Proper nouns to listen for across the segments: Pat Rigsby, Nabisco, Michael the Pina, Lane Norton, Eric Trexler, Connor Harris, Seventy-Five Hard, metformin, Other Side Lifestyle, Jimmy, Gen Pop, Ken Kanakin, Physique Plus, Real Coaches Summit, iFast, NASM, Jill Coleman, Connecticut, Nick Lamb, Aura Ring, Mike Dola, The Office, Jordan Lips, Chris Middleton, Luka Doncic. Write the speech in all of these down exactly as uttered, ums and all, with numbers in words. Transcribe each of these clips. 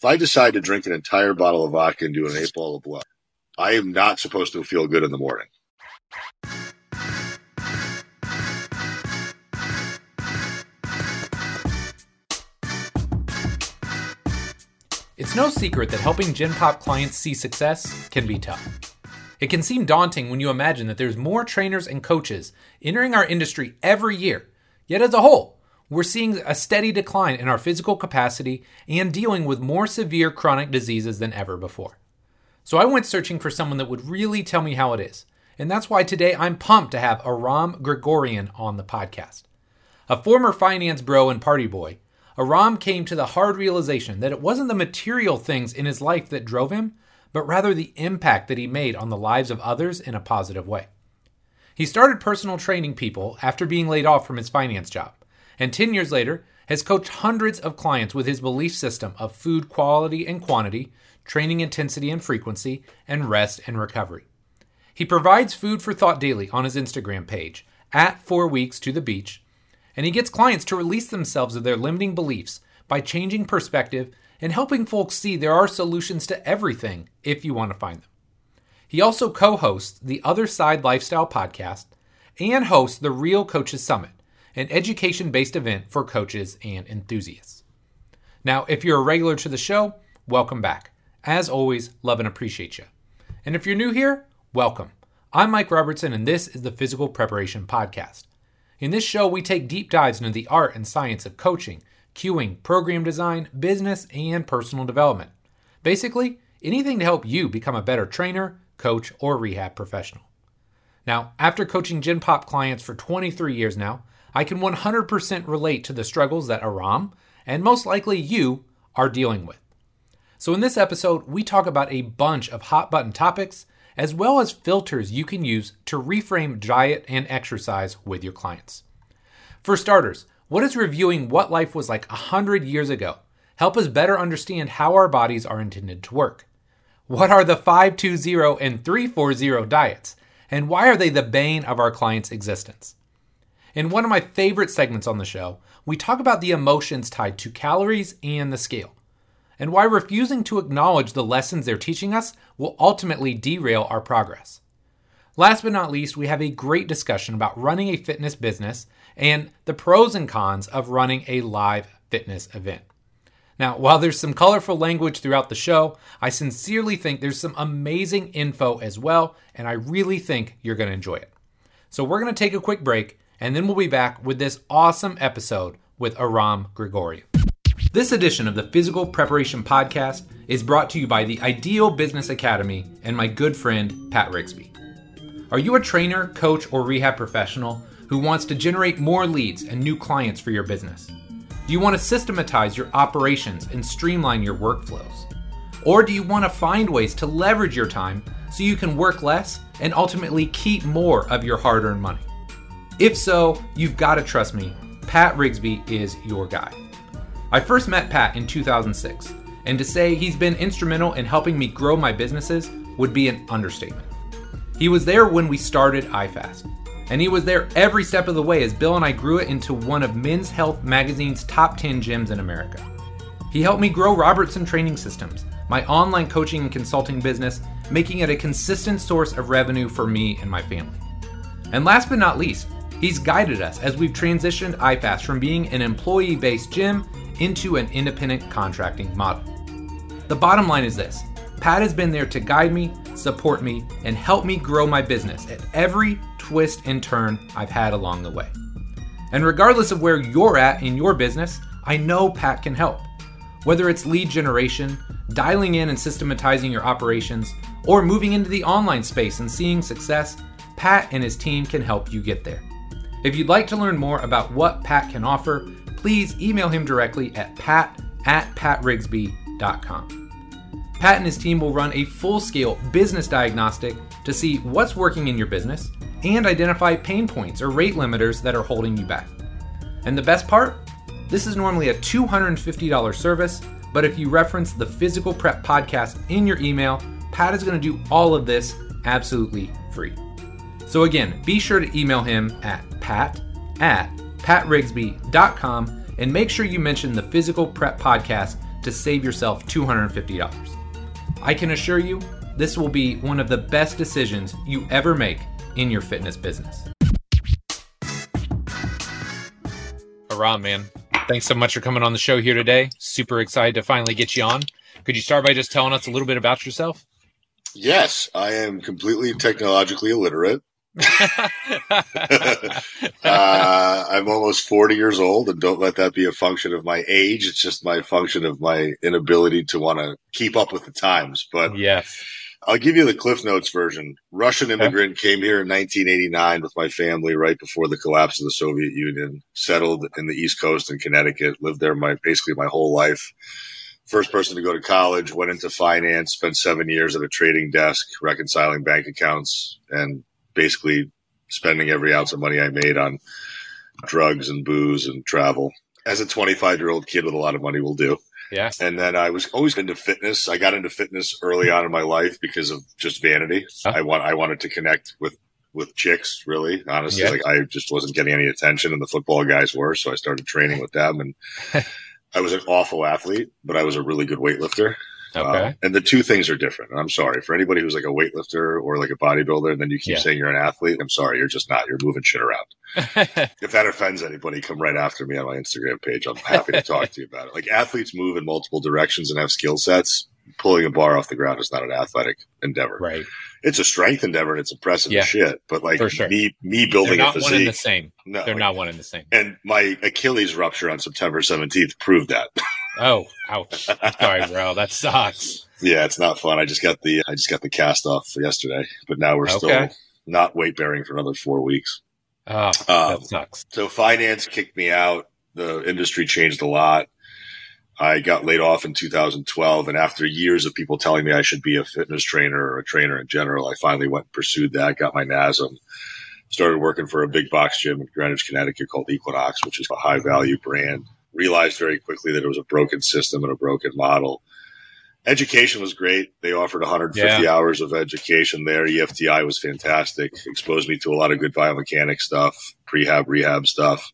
If I decide to drink an entire bottle of vodka and do an eight ball of blood, I am not supposed to feel good in the morning. It's no secret that helping Gen Pop clients see success can be tough. It can seem daunting when you imagine that there's more trainers and coaches entering our industry every year. Yet as a whole, we're seeing a steady decline in our physical capacity and dealing with more severe chronic diseases than ever before. So I went searching for someone that would really tell me how it is. And that's why today I'm pumped to have Aram Grigorian on the podcast. A former finance bro and party boy, Aram came to the hard realization that it wasn't the material things in his life that drove him, but rather the impact that he made on the lives of others in a positive way. He started personal training people after being laid off from his finance job. And ten years later, has coached hundreds of clients with his belief system of food quality and quantity, training intensity and frequency, and rest and recovery. He provides food for thought daily on his Instagram page, at four weeks to the beach, and he gets clients to release themselves of their limiting beliefs by changing perspective and helping folks see there are solutions to everything if you want to find them. He also co-hosts the Other Side Lifestyle podcast and hosts the Real Coaches Summit, an education-based event for coaches and enthusiasts. Now, if you're a regular to the show, welcome back. As always, love and appreciate you. And if you're new here, welcome. I'm Mike Robertson, and this is the Physical Preparation Podcast. In this show, we take deep dives into the art and science of coaching, cueing, program design, business, and personal development. Basically, anything to help you become a better trainer, coach, or rehab professional. Now, after coaching Gen Pop clients for twenty-three years now, I can one hundred percent relate to the struggles that Aram, and most likely you, are dealing with. So in this episode, we talk about a bunch of hot-button topics, as well as filters you can use to reframe diet and exercise with your clients. For starters, what does reviewing what life was like one hundred years ago help us better understand how our bodies are intended to work? What are the five two zero and three four zero diets, and why are they the bane of our clients' existence? In one of my favorite segments on the show, we talk about the emotions tied to calories and the scale, and why refusing to acknowledge the lessons they're teaching us will ultimately derail our progress. Last but not least, we have a great discussion about running a fitness business and the pros and cons of running a live fitness event. Now, while there's some colorful language throughout the show, I sincerely think there's some amazing info as well, and I really think you're going to enjoy it. So we're going to take a quick break, and then we'll be back with this awesome episode with Aram Grigorian. This edition of the Physical Preparation Podcast is brought to you by the Ideal Business Academy and my good friend, Pat Rigsby. Are you a trainer, coach, or rehab professional who wants to generate more leads and new clients for your business? Do you want to systematize your operations and streamline your workflows? Or do you want to find ways to leverage your time so you can work less and ultimately keep more of your hard-earned money? If so, you've got to trust me, Pat Rigsby is your guy. I first met Pat in two thousand six, and to say he's been instrumental in helping me grow my businesses would be an understatement. He was there when we started iFast, and he was there every step of the way as Bill and I grew it into one of Men's Health Magazine's top ten gyms in America. He helped me grow Robertson Training Systems, my online coaching and consulting business, making it a consistent source of revenue for me and my family. And last but not least, he's guided us as we've transitioned iFast from being an employee-based gym into an independent contracting model. The bottom line is this: Pat has been there to guide me, support me, and help me grow my business at every twist and turn I've had along the way. And regardless of where you're at in your business, I know Pat can help. Whether it's lead generation, dialing in and systematizing your operations, or moving into the online space and seeing success, Pat and his team can help you get there. If you'd like to learn more about what Pat can offer, please email him directly at pat at pat rigsby dot com. Pat and his team will run a full-scale business diagnostic to see what's working in your business and identify pain points or rate limiters that are holding you back. And the best part? This is normally a two hundred fifty dollars service, but if you reference the Physical Prep Podcast in your email, Pat is going to do all of this absolutely free. So again, be sure to email him at pat at pat rigsby dot com and make sure you mention the Physical Prep Podcast to save yourself two hundred fifty dollars. I can assure you, this will be one of the best decisions you ever make in your fitness business. Aram, man, thanks so much for coming on the show here today. Super excited to finally get you on. Could you start by just telling us a little bit about yourself? Yes, I am completely technologically illiterate. uh, I'm almost forty years old, and don't let that be a function of my age. It's just my function of my inability to want to keep up with the times. But yes, I'll give you the Cliff Notes version. Russian immigrant, okay. Came here in nineteen eighty-nine with my family right before the collapse of the Soviet Union, settled in the East Coast in Connecticut, lived there my basically my whole life. First person to go to college, went into finance, spent seven years at a trading desk, reconciling bank accounts, and basically spending every ounce of money I made on drugs and booze and travel. As a twenty-five-year-old kid with a lot of money will do. Yeah. And then I was always into fitness. I got into fitness early on in my life because of just vanity. Huh. I want I wanted to connect with, with chicks, really, honestly. Yeah. Like, I just wasn't getting any attention, and the football guys were, so I started training with them. And I was an awful athlete, but I was a really good weightlifter. Okay. Uh, and the two things are different. And I'm sorry for anybody who's like a weightlifter or like a bodybuilder, and then you keep yeah. saying you're an athlete. I'm sorry. You're just not. You're moving shit around. If that offends anybody, come right after me on my Instagram page. I'm happy to talk to you about it. Like, athletes move in multiple directions and have skill sets. Pulling a bar off the ground is not an athletic endeavor. Right. It's a strength endeavor, and it's impressive yeah. shit. But like sure. me, me building a physique. They're not one and the same. No, They're like, not one and the same. And my Achilles rupture on September seventeenth proved that. Oh, ouch. Sorry, bro. That sucks. Yeah, it's not fun. I just got the I just got the cast off yesterday, but now we're okay. still not weight bearing for another four weeks. Oh, um, that sucks. So finance kicked me out. The industry changed a lot. I got laid off in two thousand twelve, and after years of people telling me I should be a fitness trainer or a trainer in general, I finally went and pursued that, got my N A S M, started working for a big box gym in Greenwich, Connecticut called Equinox, which is a high-value brand. Realized very quickly that it was a broken system and a broken model. Education was great. They offered one hundred fifty yeah. hours of education there. E F T I was fantastic. Exposed me to a lot of good biomechanics stuff, prehab, rehab stuff.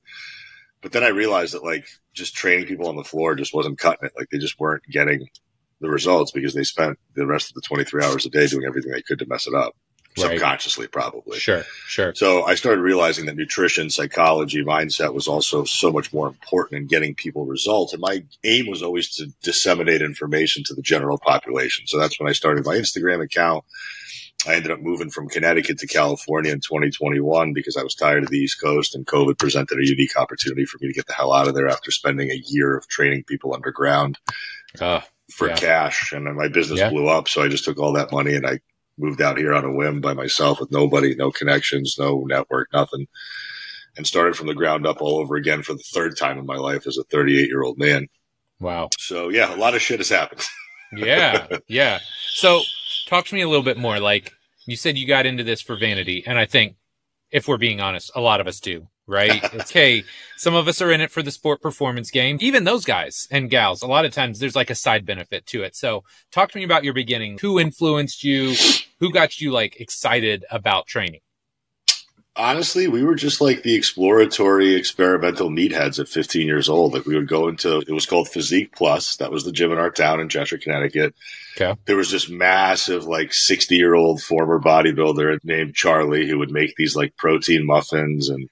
But then I realized that, like, just training people on the floor just wasn't cutting it. Like, they just weren't getting the results because they spent the rest of the twenty-three hours a day doing everything they could to mess it up. Right. Subconsciously, probably. Sure, sure. So I started realizing that nutrition, psychology, mindset was also so much more important in getting people results. And my aim was always to disseminate information to the general population. So that's when I started my Instagram account. I ended up moving from Connecticut to California in twenty twenty-one because I was tired of the East Coast, and COVID presented a unique opportunity for me to get the hell out of there after spending a year of training people underground uh, for yeah. cash. And then my business yeah. blew up. So I just took all that money and I moved out here on a whim by myself with nobody, no connections, no network, nothing, and started from the ground up all over again for the third time in my life as a thirty-eight-year-old man. Wow. So, yeah, a lot of shit has happened. yeah, yeah. So talk to me a little bit more. Like, you said you got into this for vanity, and I think, if we're being honest, a lot of us do, right? It's, hey, some of us are in it for the sport performance game. Even those guys and gals, a lot of times there's like a side benefit to it. So talk to me about your beginning. Who influenced you? Who got you like excited about training? Honestly, we were just like the exploratory experimental meatheads at fifteen years old. Like, we would go into, it was called Physique Plus. That was the gym in our town in Cheshire, Connecticut. Okay. There was this massive, like, sixty-year-old former bodybuilder named Charlie who would make these, like, protein muffins. And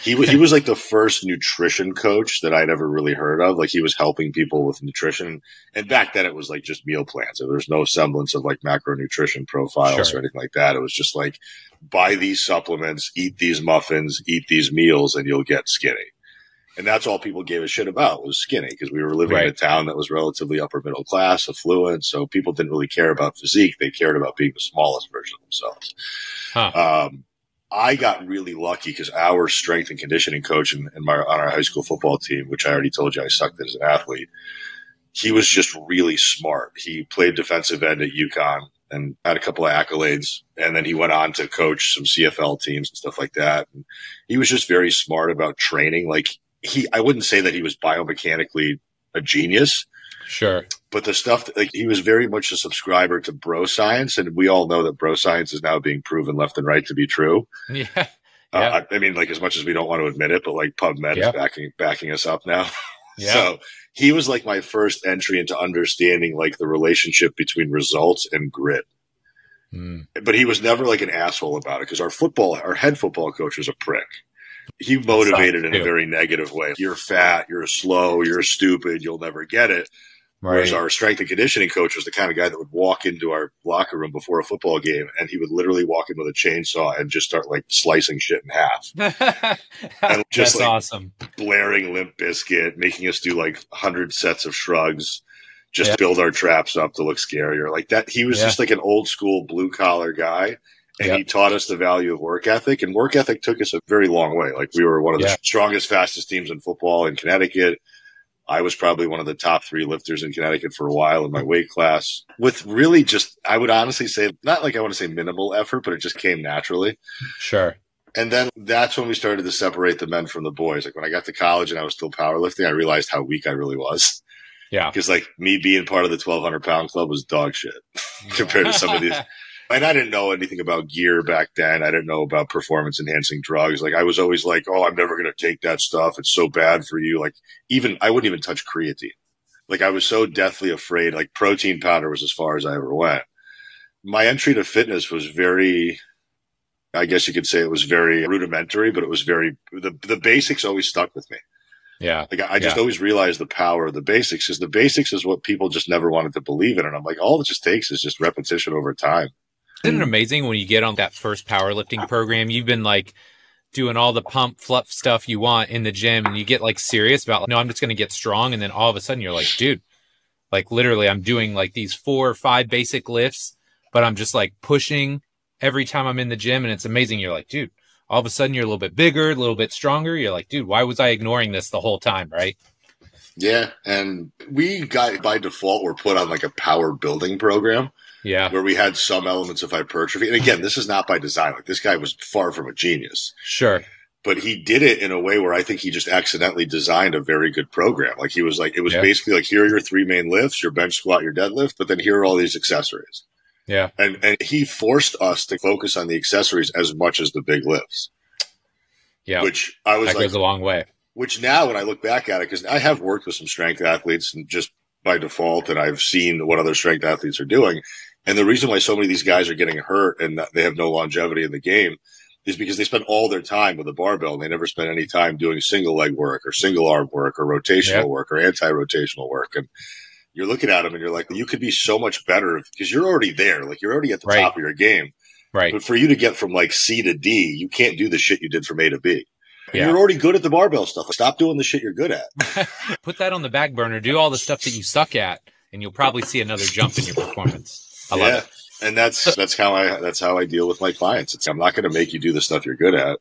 he, he was, like, the first nutrition coach that I'd ever really heard of. Like, he was helping people with nutrition. And back then, it was, like, just meal plans. So there was no semblance of, like, macronutrition profiles sure. or anything like that. It was just, like, buy these supplements, eat these muffins, eat these meals, and you'll get skinny. And that's all people gave a shit about was skinny, because we were living right. in a town that was relatively upper middle class, affluent. So people didn't really care about physique. They cared about being the smallest version of themselves. Huh. Um, I got really lucky because our strength and conditioning coach in, in my, on our high school football team, which I already told you I sucked at as an athlete, he was just really smart. He played defensive end at UConn and had a couple of accolades. And then he went on to coach some C F L teams and stuff like that. And he was just very smart about training. Like, he, I wouldn't say that he was biomechanically a genius. Sure. But the stuff, that, like, he was very much a subscriber to bro science. And we all know that bro science is now being proven left and right to be true. Yeah. yeah. Uh, I, I mean, like, as much as we don't want to admit it, but like PubMed yeah. is backing, backing us up now. Yeah. So he was like my first entry into understanding like the relationship between results and grit. Mm. But he was never like an asshole about it because our football, our head football coach was a prick. He motivated in a very negative way. You're fat, you're slow, you're stupid, you'll never get it. Right. Whereas our strength and conditioning coach was the kind of guy that would walk into our locker room before a football game, and he would literally walk in with a chainsaw and just start like slicing shit in half. And just, that's like, awesome. Blaring Limp Bizkit, making us do like one hundred sets of shrugs, just yeah. build our traps up to look scarier. Like that, he was yeah. just like an old school blue collar guy. And yep. he taught us the value of work ethic, and work ethic took us a very long way. Like we were one of the yeah. strongest, fastest teams in football in Connecticut. I was probably one of the top three lifters in Connecticut for a while in my weight class with really just, I would honestly say, not like I want to say minimal effort, but it just came naturally. Sure. And then that's when we started to separate the men from the boys. Like when I got to college and I was still powerlifting, I realized how weak I really was. Yeah. Because like me being part of the twelve hundred pound club was dog shit compared to some of these. And I didn't know anything about gear back then. I didn't know about performance-enhancing drugs. Like I was always like, oh, I'm never going to take that stuff. It's so bad for you. Like even I wouldn't even touch creatine. Like I was so deathly afraid. Like protein powder was as far as I ever went. My entry to fitness was very, I guess you could say it was very rudimentary, but it was very, the, the basics always stuck with me. Yeah. Like I, I just yeah. always realized the power of the basics, because the basics is what people just never wanted to believe in. And I'm like, all it just takes is just repetition over time. Isn't it amazing when you get on that first powerlifting program, you've been like doing all the pump fluff stuff you want in the gym, and you get like serious about, like, no, I'm just going to get strong. And then all of a sudden you're like, dude, like literally I'm doing like these four or five basic lifts, but I'm just like pushing every time I'm in the gym. And it's amazing. You're like, dude, all of a sudden you're a little bit bigger, a little bit stronger. You're like, dude, why was I ignoring this the whole time? Right. Yeah. And we got by default, were put on like a power building program. Yeah. Where we had some elements of hypertrophy. And again, this is not by design. Like this guy was far from a genius. Sure. But he did it in a way where I think he just accidentally designed a very good program. Like he was like, it was yeah. basically like, here are your three main lifts, your bench, squat, your deadlift, but then here are all these accessories. Yeah. And and he forced us to focus on the accessories as much as the big lifts. Yeah. Which I was that like, goes a long way. Which now when I look back at it, because I have worked with some strength athletes and just by default, and I've seen what other strength athletes are doing. And the reason why so many of these guys are getting hurt and they have no longevity in the game is because they spend all their time with a barbell and they never spend any time doing single leg work or single arm work or rotational yep. work or anti-rotational work. And you're looking at them and you're like, you could be so much better because you're already there. Like you're already at the right. top of your game. Right. But for you to get from like C to D, you can't do the shit you did from A to B. Yeah. You're already good at the barbell stuff. Stop doing the shit you're good at. Put that on the back burner. Do all the stuff that you suck at and you'll probably see another jump in your performance. I love yeah. it. And that's that's how I that's how I deal with my clients. It's, I'm not going to make you do the stuff you're good at.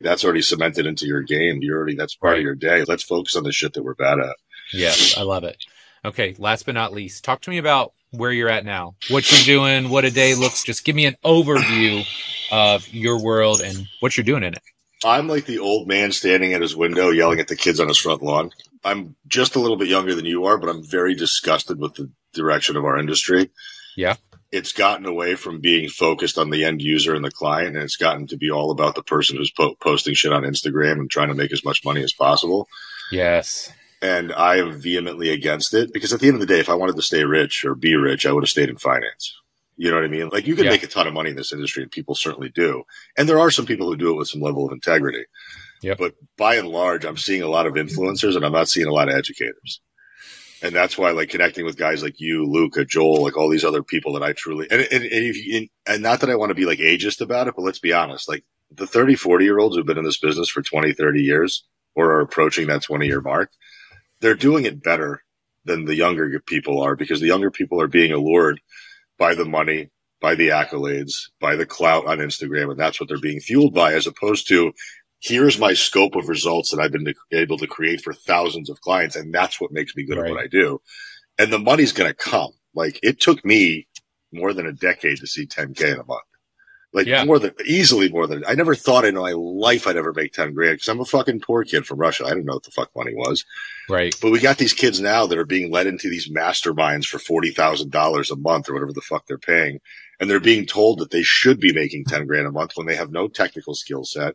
That's already cemented into your game. You're already that's part right. of your day. Let's focus on the shit that we're bad at. Yes, I love it. Okay, last but not least, talk to me about where you're at now, what you're doing, what a day looks. Just give me an overview of your world and what you're doing in it. I'm like the old man standing at his window yelling at the kids on his front lawn. I'm just a little bit younger than you are, but I'm very disgusted with the direction of our industry. Yeah. It's gotten away from being focused on the end user and the client, and it's gotten to be all about the person who's po- posting shit on Instagram and trying to make as much money as possible. Yes. And I am vehemently against it because at the end of the day, if I wanted to stay rich or be rich, I would have stayed in finance. You know what I mean? Like you can yeah. make a ton of money in this industry, and people certainly do. And there are some people who do it with some level of integrity. Yep. But by and large, I'm seeing a lot of influencers and I'm not seeing a lot of educators. And that's why, like, connecting with guys like you, Luca, Joel, like all these other people that I truly and and and, if you, and and not that I want to be like ageist about it, but let's be honest, like the thirty, forty year olds who've been in this business for twenty, thirty years or are approaching that twenty year mark, they're doing it better than the younger people are because the younger people are being allured by the money, by the accolades, by the clout on Instagram, and that's what they're being fueled by, as opposed to, here's my scope of results that I've been able to create for thousands of clients. And that's what makes me good right. at what I do. And the money's going to come. Like it took me more than a decade to see ten K in a month, like yeah. more than easily more than I never thought in my life I'd ever make ten grand because I'm a fucking poor kid from Russia. I didn't know what the fuck money was. Right. But we got these kids now that are being led into these masterminds for forty thousand dollars a month or whatever the fuck they're paying. And they're being told that they should be making ten grand a month when they have no technical skill set.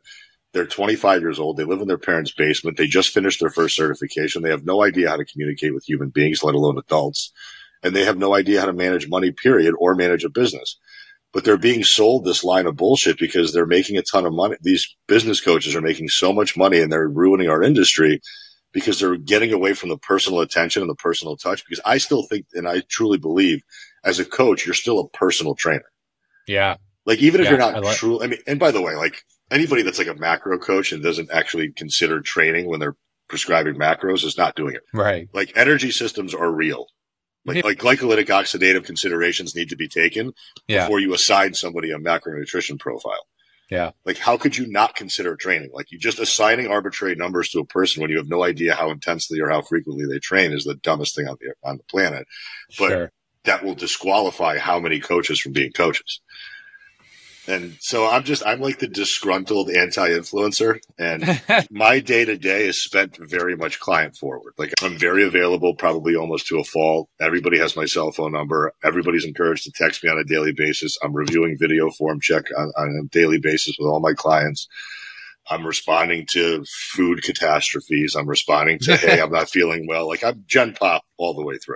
They're twenty-five years old. They live in their parents' basement. They just finished their first certification. They have no idea how to communicate with human beings, let alone adults. And they have no idea how to manage money, period, or manage a business. But they're being sold this line of bullshit because they're making a ton of money. These business coaches are making so much money and they're ruining our industry because they're getting away from the personal attention and the personal touch. Because I still think, and I truly believe, as a coach, you're still a personal trainer. Yeah. Like, even if yeah, you're not I like- truly, I mean, and by the way, like, anybody that's like a macro coach and doesn't actually consider training when they're prescribing macros is not doing it. Right. Like, energy systems are real. Like, like glycolytic oxidative considerations need to be taken yeah. before you assign somebody a macronutrition profile. Yeah. Like, how could you not consider training? Like, you just assigning arbitrary numbers to a person when you have no idea how intensely or how frequently they train is the dumbest thing on the, on the planet. But sure. that will disqualify how many coaches from being coaches. And so I'm just, I'm like the disgruntled anti-influencer, and my day to day is spent very much client forward. Like, I'm very available, probably almost to a fault. Everybody has my cell phone number. Everybody's encouraged to text me on a daily basis. I'm reviewing video form check on, on a daily basis with all my clients. I'm responding to food catastrophes. I'm responding to, hey, I'm not feeling well. Like, I'm Gen Pop all the way through.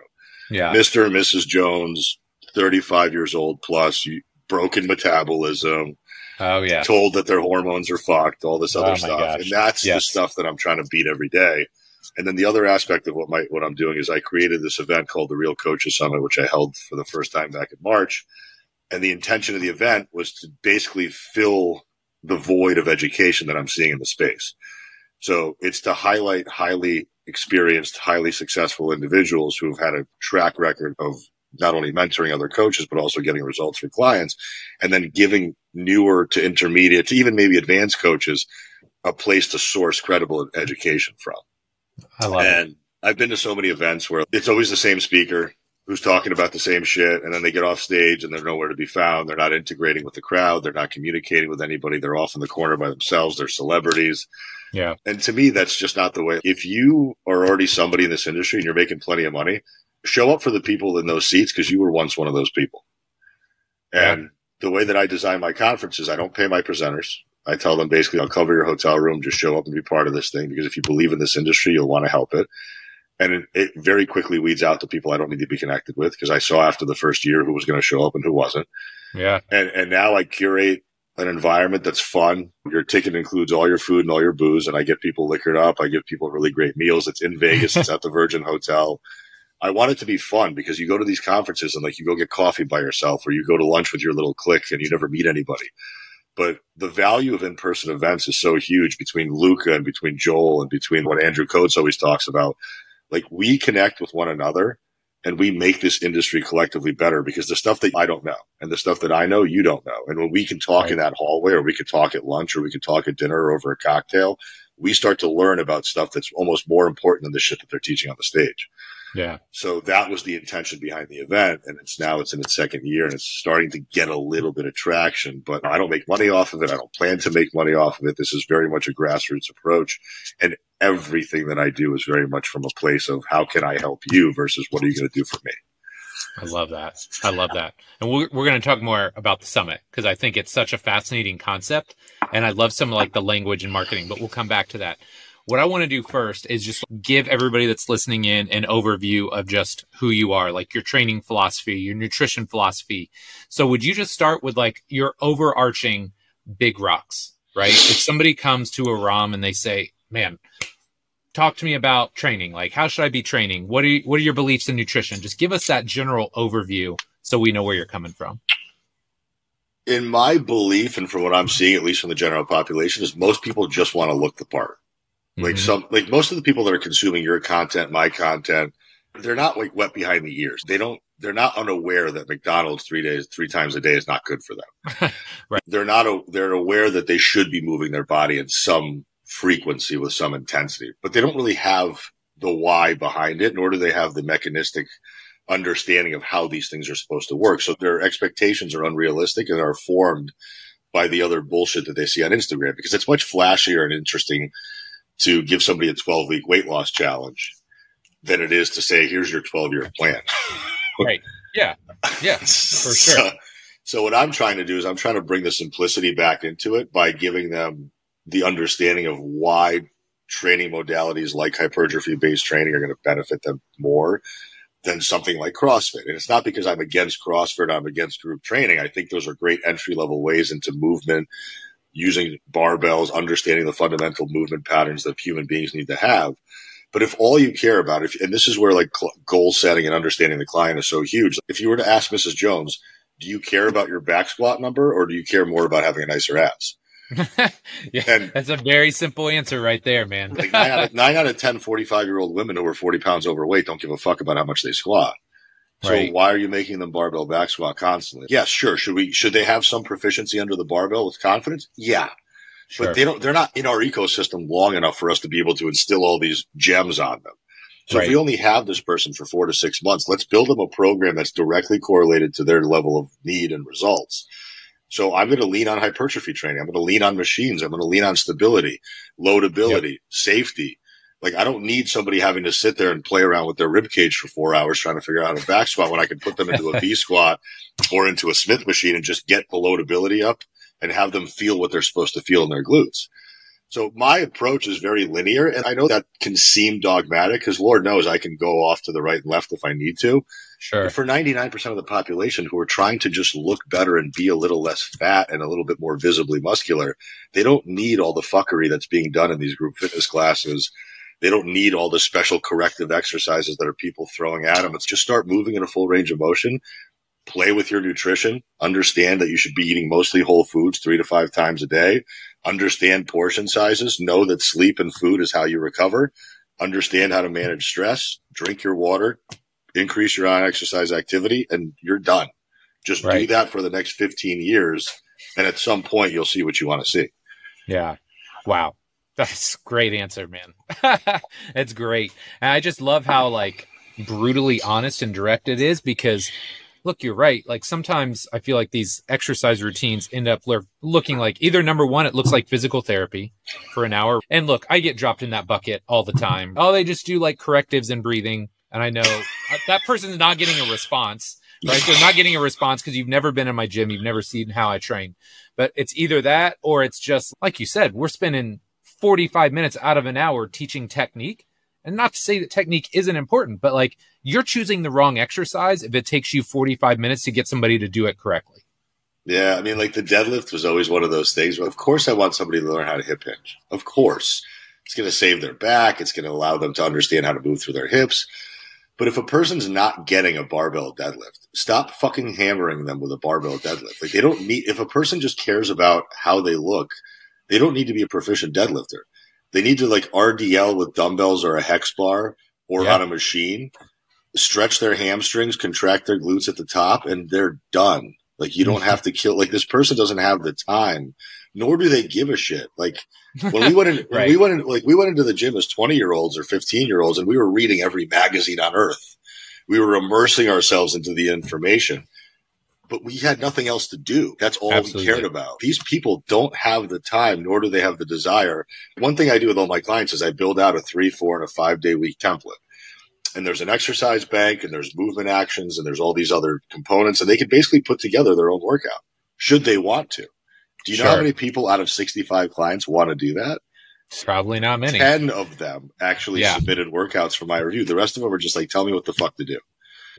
Yeah. Mister and Missus Jones, thirty-five years old plus, you, broken metabolism, oh yeah, told that their hormones are fucked, all this other oh, stuff. Gosh. And that's yes. the stuff that I'm trying to beat every day. And then the other aspect of what my, what I'm doing is I created this event called the Real Coaches Summit, which I held for the first time back in March. And the intention of the event was to basically fill the void of education that I'm seeing in the space. So it's to highlight highly experienced, highly successful individuals who've had a track record of not only mentoring other coaches, but also getting results for clients, and then giving newer to intermediate to even maybe advanced coaches a place to source credible education from. I love it. And I've been to so many events where it's always the same speaker who's talking about the same shit, and then they get off stage and they're nowhere to be found. They're not integrating with the crowd. They're not communicating with anybody. They're off in the corner by themselves. They're celebrities. Yeah. And to me, that's just not the way. If you are already somebody in this industry and you're making plenty of money, show up for the people in those seats because you were once one of those people. And yeah. the way that I design my conferences, I don't pay my presenters. I tell them basically, I'll cover your hotel room, just show up and be part of this thing because if you believe in this industry, you'll want to help it. And it, it very quickly weeds out the people I don't need to be connected with because I saw after the first year who was going to show up and who wasn't. Yeah. And, and now I curate an environment that's fun. Your ticket includes all your food and all your booze, and I get people liquored up. I give people really great meals. It's in Vegas. It's at the Virgin Hotel. I want it to be fun because you go to these conferences and like you go get coffee by yourself or you go to lunch with your little clique and you never meet anybody. But the value of in-person events is so huge between Luca and between Joel and between what Andrew Coates always talks about. Like, we connect with one another and we make this industry collectively better because the stuff that I don't know and the stuff that I know, you don't know. And when we can talk right. in that hallway, or we can talk at lunch, or we can talk at dinner or over a cocktail, we start to learn about stuff that's almost more important than the shit that they're teaching on the stage. Yeah. So that was the intention behind the event. And it's now it's in its second year and it's starting to get a little bit of traction, but I don't make money off of it. I don't plan to make money off of it. This is very much a grassroots approach. And everything that I do is very much from a place of how can I help you versus what are you going to do for me? I love that. I love that. And we're, we're going to talk more about the summit because I think it's such a fascinating concept. And I love some like the language and marketing, but we'll come back to that. What I want to do first is just give everybody that's listening in an overview of just who you are, like your training philosophy, your nutrition philosophy. So would you just start with like your overarching big rocks, right? If somebody comes to Aram and they say, man, talk to me about training. Like, how should I be training? What are you, what are your beliefs in nutrition? Just give us that general overview so we know where you're coming from. In my belief, and from what I'm seeing, at least from the general population, is most people just want to look the part. Like some, like most of the people that are consuming your content, my content, they're not like wet behind the ears. They don't, they're not unaware that McDonald's three days, three times a day is not good for them. Right. They're not, a, they're aware that they should be moving their body in some frequency with some intensity, but they don't really have the why behind it, nor do they have the mechanistic understanding of how these things are supposed to work. So their expectations are unrealistic and are formed by the other bullshit that they see on Instagram because it's much flashier and interesting to give somebody a twelve-week weight loss challenge than it is to say, here's your twelve-year plan. Right. Yeah. Yeah, for sure. So, so what I'm trying to do is I'm trying to bring the simplicity back into it by giving them the understanding of why training modalities like hypertrophy-based training are going to benefit them more than something like CrossFit. And it's not because I'm against CrossFit, I'm against group training. I think those are great entry-level ways into movement, using barbells, understanding the fundamental movement patterns that human beings need to have. But if all you care about, if, and this is where like cl- goal setting and understanding the client is so huge. If you were to ask Missus Jones, do you care about your back squat number or do you care more about having a nicer ass? Yeah, and that's a very simple answer right there, man. Like nine, out of, nine out of ten forty-five-year-old women who are forty pounds overweight don't give a fuck about how much they squat. So right. Why are you making them barbell back squat constantly? Yes, yeah, sure. Should we? Should they have some proficiency under the barbell with confidence? Yeah, sure. But they don't. They're not in our ecosystem long enough for us to be able to instill all these gems on them. So right. If we only have this person for four to six months, let's build them a program that's directly correlated to their level of need and results. So I'm going to lean on hypertrophy training. I'm going to lean on machines. I'm going to lean on stability, loadability, yep. Safety. Like, I don't need somebody having to sit there and play around with their rib cage for four hours trying to figure out how to back squat when I can put them into a V squat or into a Smith machine and just get the loadability up and have them feel what they're supposed to feel in their glutes. So my approach is very linear. And I know that can seem dogmatic because Lord knows I can go off to the right and left if I need to. Sure. But for ninety-nine percent of the population who are trying to just look better and be a little less fat and a little bit more visibly muscular, they don't need all the fuckery that's being done in these group fitness classes. They don't need all the special corrective exercises that are people throwing at them. It's just start moving in a full range of motion, play with your nutrition, understand that you should be eating mostly whole foods three to five times a day, understand portion sizes, know that sleep and food is how you recover, understand how to manage stress, drink your water, increase your on-exercise activity, and you're done. Just right. Do that for the next fifteen years, and at some point you'll see what you want to see. Yeah. Wow. That's a great answer, man. That's great. And I just love how like brutally honest and direct it is because look, you're right. Like sometimes I feel like these exercise routines end up le- looking like either number one, it looks like physical therapy for an hour. And look, I get dropped in that bucket all the time. Oh, they just do like correctives and breathing. And I know that person's not getting a response. Right? They're not getting a response because you've never been in my gym. You've never seen how I train, but it's either that or it's just like you said, we're spending forty-five minutes out of an hour teaching technique. And not to say that technique isn't important, but like you're choosing the wrong exercise if it takes you forty-five minutes to get somebody to do it correctly. Yeah. I mean, like the deadlift was always one of those things where, of course, I want somebody to learn how to hip hinge. Of course, it's going to save their back. It's going to allow them to understand how to move through their hips. But if a person's not getting a barbell deadlift, stop fucking hammering them with a barbell deadlift. Like they don't need, if a person just cares about how they look, they don't need to be a proficient deadlifter. They need to like R D L with dumbbells or a hex bar or yeah. on a machine, stretch their hamstrings, contract their glutes at the top, and they're done. Like you don't have to kill. Like this person doesn't have the time, nor do they give a shit. Like when we went in, right. when we went in, like we went into the gym as twenty year olds or fifteen year olds, and we were reading every magazine on earth. We were immersing ourselves into the information. But we had nothing else to do. That's all Absolutely. we cared about. These people don't have the time, nor do they have the desire. One thing I do with all my clients is I build out a three, four, and a five-day week template. And there's an exercise bank, and there's movement actions, and there's all these other components. And they can basically put together their own workout, should they want to. Do you Sure. know how many people out of sixty-five clients want to do that? Probably not many. ten of them actually Yeah. submitted workouts for my review. The rest of them are just like, tell me what the fuck to do.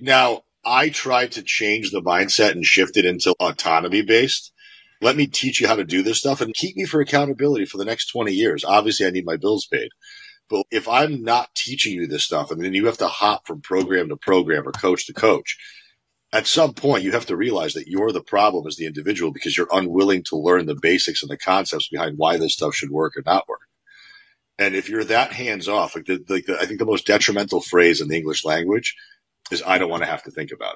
Now, I tried to change the mindset and shift it into autonomy based. Let me teach you how to do this stuff and keep me for accountability for the next twenty years. Obviously, I need my bills paid. But if I'm not teaching you this stuff and then you have to hop from program to program or coach to coach, at some point you have to realize that you're the problem as the individual because you're unwilling to learn the basics and the concepts behind why this stuff should work or not work. And if you're that hands off, like the, like the, I think the most detrimental phrase in the English language is I don't want to have to think about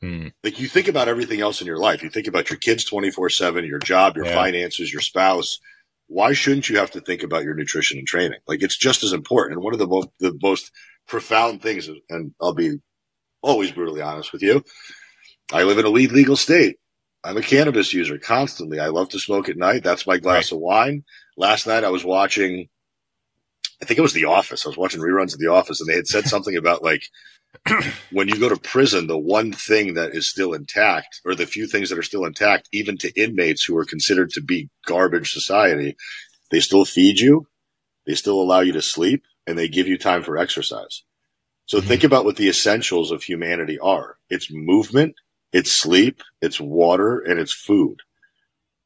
it. Hmm. Like you think about everything else in your life. You think about your kids twenty-four seven, your job, your yeah. finances, your spouse. Why shouldn't you have to think about your nutrition and training? Like it's just as important. And one of the, mo- the most profound things, and I'll be always brutally honest with you, I live in a weed legal state. I'm a cannabis user constantly. I love to smoke at night. That's my glass right. of wine. Last night I was watching, I think it was The Office. I was watching reruns of The Office, and they had said something about like, when you go to prison, the one thing that is still intact, or the few things that are still intact, even to inmates who are considered to be garbage society, They still feed you, they still allow you to sleep, and they give you time for exercise. So think about what the essentials of humanity are. It's movement, it's sleep, it's water, and it's food.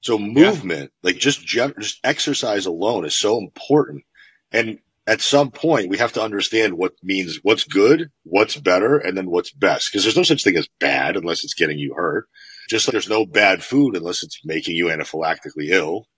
So movement, yeah. like just just exercise alone is so important. And at some point, we have to understand what means what's good, what's better, and then what's best. Because there's no such thing as bad unless it's getting you hurt. Just like there's no bad food unless it's making you anaphylactically ill.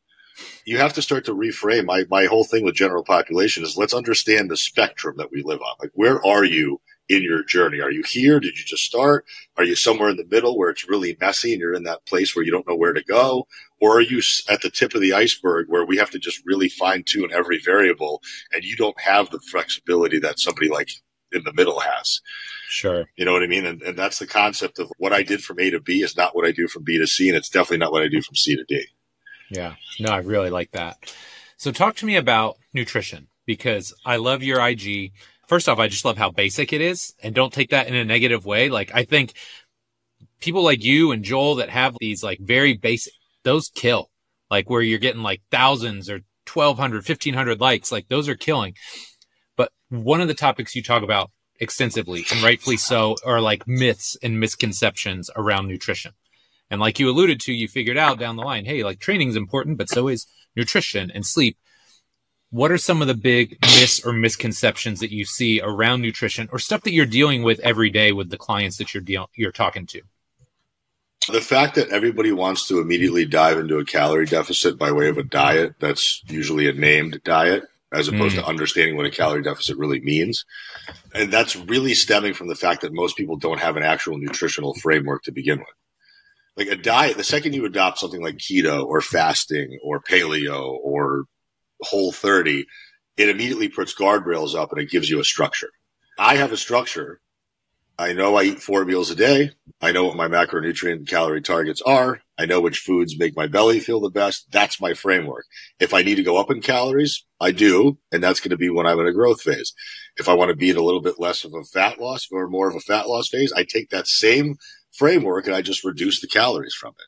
You have to start to reframe. My my whole thing with general population is let's understand the spectrum that we live on. Like, where are you in your journey? Are you here? Did you just start? Are you somewhere in the middle where it's really messy and you're in that place where you don't know where to go? Or are you at the tip of the iceberg where we have to just really fine tune every variable and you don't have the flexibility that somebody like in the middle has? Sure. You know what I mean? And, and that's the concept of what I did from A to B is not what I do from B to C, and it's definitely not what I do from C to D. Yeah. No, I really like that. So talk to me about nutrition, because I love your I G. First off, I just love how basic it is, and don't take that in a negative way. Like, I think people like you and Joel that have these like very basic, those kill, like where you're getting like thousands or twelve hundred, fifteen hundred likes, like those are killing. But one of the topics you talk about extensively, and rightfully so, are like myths and misconceptions around nutrition. And like you alluded to, you figured out down the line, hey, like training's important, but so is nutrition and sleep. What are some of the big myths or misconceptions that you see around nutrition, or stuff that you're dealing with every day with the clients that you're deal- you're talking to? The fact that everybody wants to immediately dive into a calorie deficit by way of a diet that's usually a named diet, as opposed mm. to understanding what a calorie deficit really means. And that's really stemming from the fact that most people don't have an actual nutritional framework to begin with. Like a diet, the second you adopt something like keto or fasting or paleo or Whole thirty, it immediately puts guardrails up and it gives you a structure. I have a structure. I know I eat four meals a day. I know what my macronutrient and calorie targets are. I know which foods make my belly feel the best. That's my framework. If I need to go up in calories, I do. And that's going to be when I'm in a growth phase. If I want to be in a little bit less of a fat loss or more of a fat loss phase, I take that same framework and I just reduce the calories from it.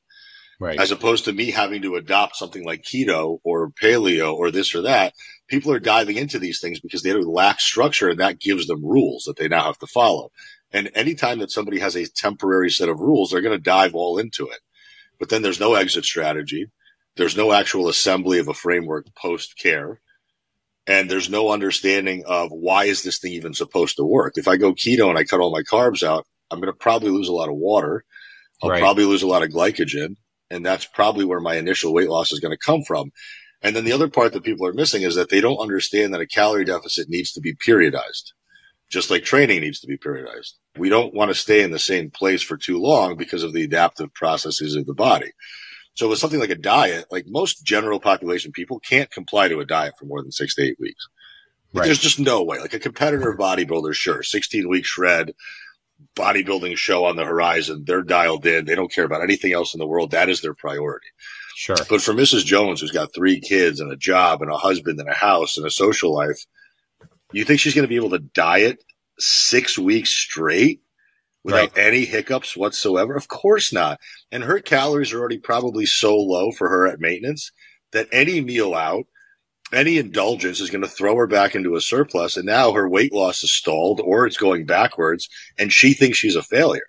Right. As opposed to me having to adopt something like keto or paleo or this or that. People are diving into these things because they lack structure, and that gives them rules that they now have to follow. And anytime that somebody has a temporary set of rules, they're going to dive all into it. But then there's no exit strategy. There's no actual assembly of a framework post-care. And there's no understanding of why is this thing even supposed to work? If I go keto and I cut all my carbs out, I'm going to probably lose a lot of water. I'll right. probably lose a lot of glycogen. And that's probably where my initial weight loss is going to come from. And then the other part that people are missing is that they don't understand that a calorie deficit needs to be periodized, just like training needs to be periodized. We don't want to stay in the same place for too long because of the adaptive processes of the body. So with something like a diet, like most general population people can't comply to a diet for more than six to eight weeks. Like right. There's just no way. Like a competitor bodybuilder, sure, sixteen-week shred, bodybuilding show on the horizon. They're dialed in. They don't care about anything else in the world. That is their priority. Sure. But for Missus Jones, who's got three kids and a job and a husband and a house and a social life, you think she's going to be able to diet six weeks straight without right. any hiccups whatsoever? Of course not. And her calories are already probably so low for her at maintenance that any meal out, any indulgence is going to throw her back into a surplus, and now her weight loss is stalled or it's going backwards, and she thinks she's a failure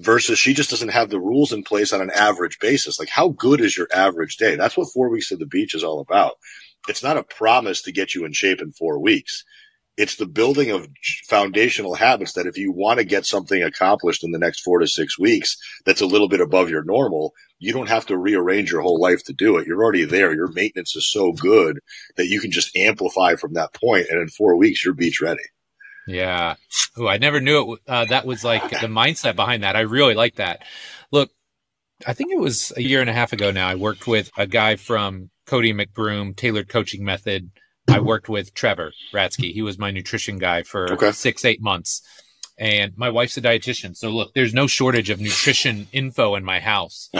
versus she just doesn't have the rules in place on an average basis. Like, how good is your average day? That's what four weeks to the beach is all about. It's not a promise to get you in shape in four weeks. It's the building of foundational habits that if you want to get something accomplished in the next four to six weeks that's a little bit above your normal, you don't have to rearrange your whole life to do it. You're already there. Your maintenance is so good that you can just amplify from that point, and in four weeks, you're beach ready. Yeah. Oh, I never knew it. Uh, that was like the mindset behind that. I really like that. Look, I think it was a year and a half ago now, I worked with a guy from Cody McBroom, Tailored Coaching Method. I worked with Trevor Ratsky. He was my nutrition guy for okay. six, eight months. And my wife's a dietitian. So look, there's no shortage of nutrition info in my house,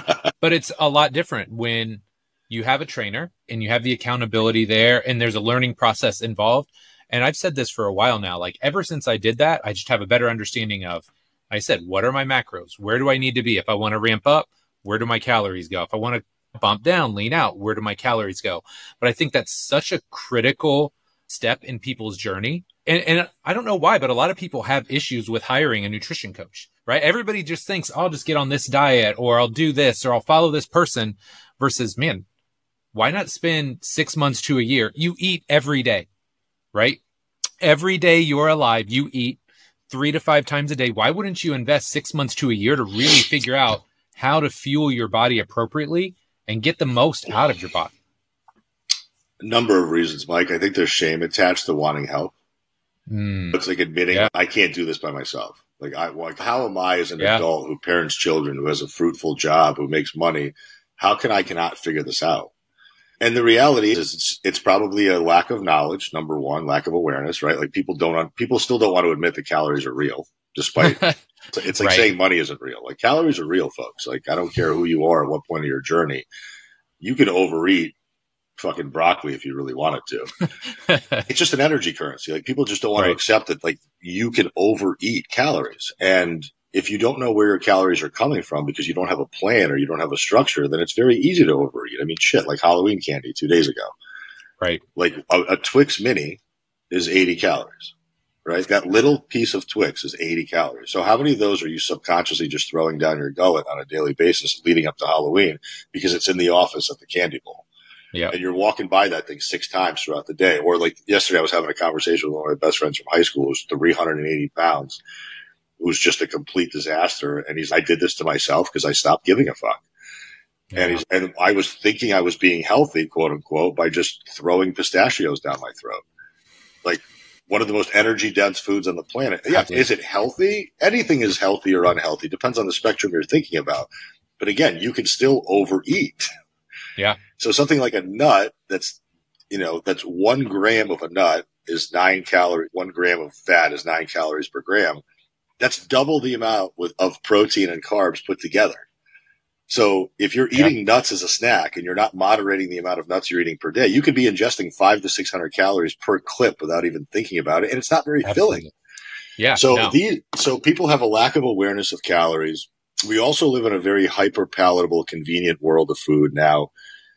but it's a lot different when you have a trainer and you have the accountability there and there's a learning process involved. And I've said this for a while now, like ever since I did that, I just have a better understanding of, I said, what are my macros? Where do I need to be? If I want to ramp up, where do my calories go? If I want to bump down, lean out, where do my calories go? But I think that's such a critical step in people's journey. And, and I don't know why, but a lot of people have issues with hiring a nutrition coach, right? Everybody just thinks, I'll just get on this diet, or I'll do this, or I'll follow this person, versus, man, why not spend six months to a year? You eat every day, right? Every day you're alive, you eat three to five times a day. Why wouldn't you invest six months to a year to really figure out how to fuel your body appropriately and get the most out of your body? A number of reasons, Mike. I think there's shame attached to wanting help. Mm. It's like admitting, yeah. I can't do this by myself. Like, I, like how am I as an yeah. adult who parents children, who has a fruitful job, who makes money, how can I cannot figure this out? And the reality is it's, it's probably a lack of knowledge, number one, lack of awareness, right? Like people don't, people still don't want to admit that calories are real, despite it's, it's like right. saying money isn't real. Like calories are real, folks. Like I don't care who you are at what point of your journey, you can overeat fucking broccoli if you really wanted to. It's just an energy currency. Like people just don't want right. to accept that like you can overeat calories. And if you don't know where your calories are coming from because you don't have a plan or you don't have a structure, then it's very easy to overeat. I mean, shit, like Halloween candy two days ago. Right. Like a, a Twix mini is eighty calories, right? That little piece of Twix is eighty calories. So how many of those are you subconsciously just throwing down your gullet on a daily basis leading up to Halloween because it's in the office at the candy bowl? Yeah. And you're walking by that thing six times throughout the day. Or like yesterday, I was having a conversation with one of my best friends from high school who's three hundred eighty pounds. It was just a complete disaster. And he's, I did this to myself because I stopped giving a fuck. Yeah. And he's, and I was thinking I was being healthy, quote unquote, by just throwing pistachios down my throat. Like one of the most energy dense foods on the planet. Yeah. yeah. Is it healthy? Anything is healthy or unhealthy. Depends on the spectrum you're thinking about. But again, you can still overeat. Yeah. So something like a nut that's, you know, that's one gram of a nut is nine calories. One gram of fat is nine calories per gram. That's double the amount with, of protein and carbs put together. So if you're eating yeah. nuts as a snack and you're not moderating the amount of nuts you're eating per day, you could be ingesting five to six hundred calories per clip without even thinking about it. And it's not very Absolutely. filling. Yeah. So no. these, so people have a lack of awareness of calories. We also live in a very hyper palatable, convenient world of food. Now,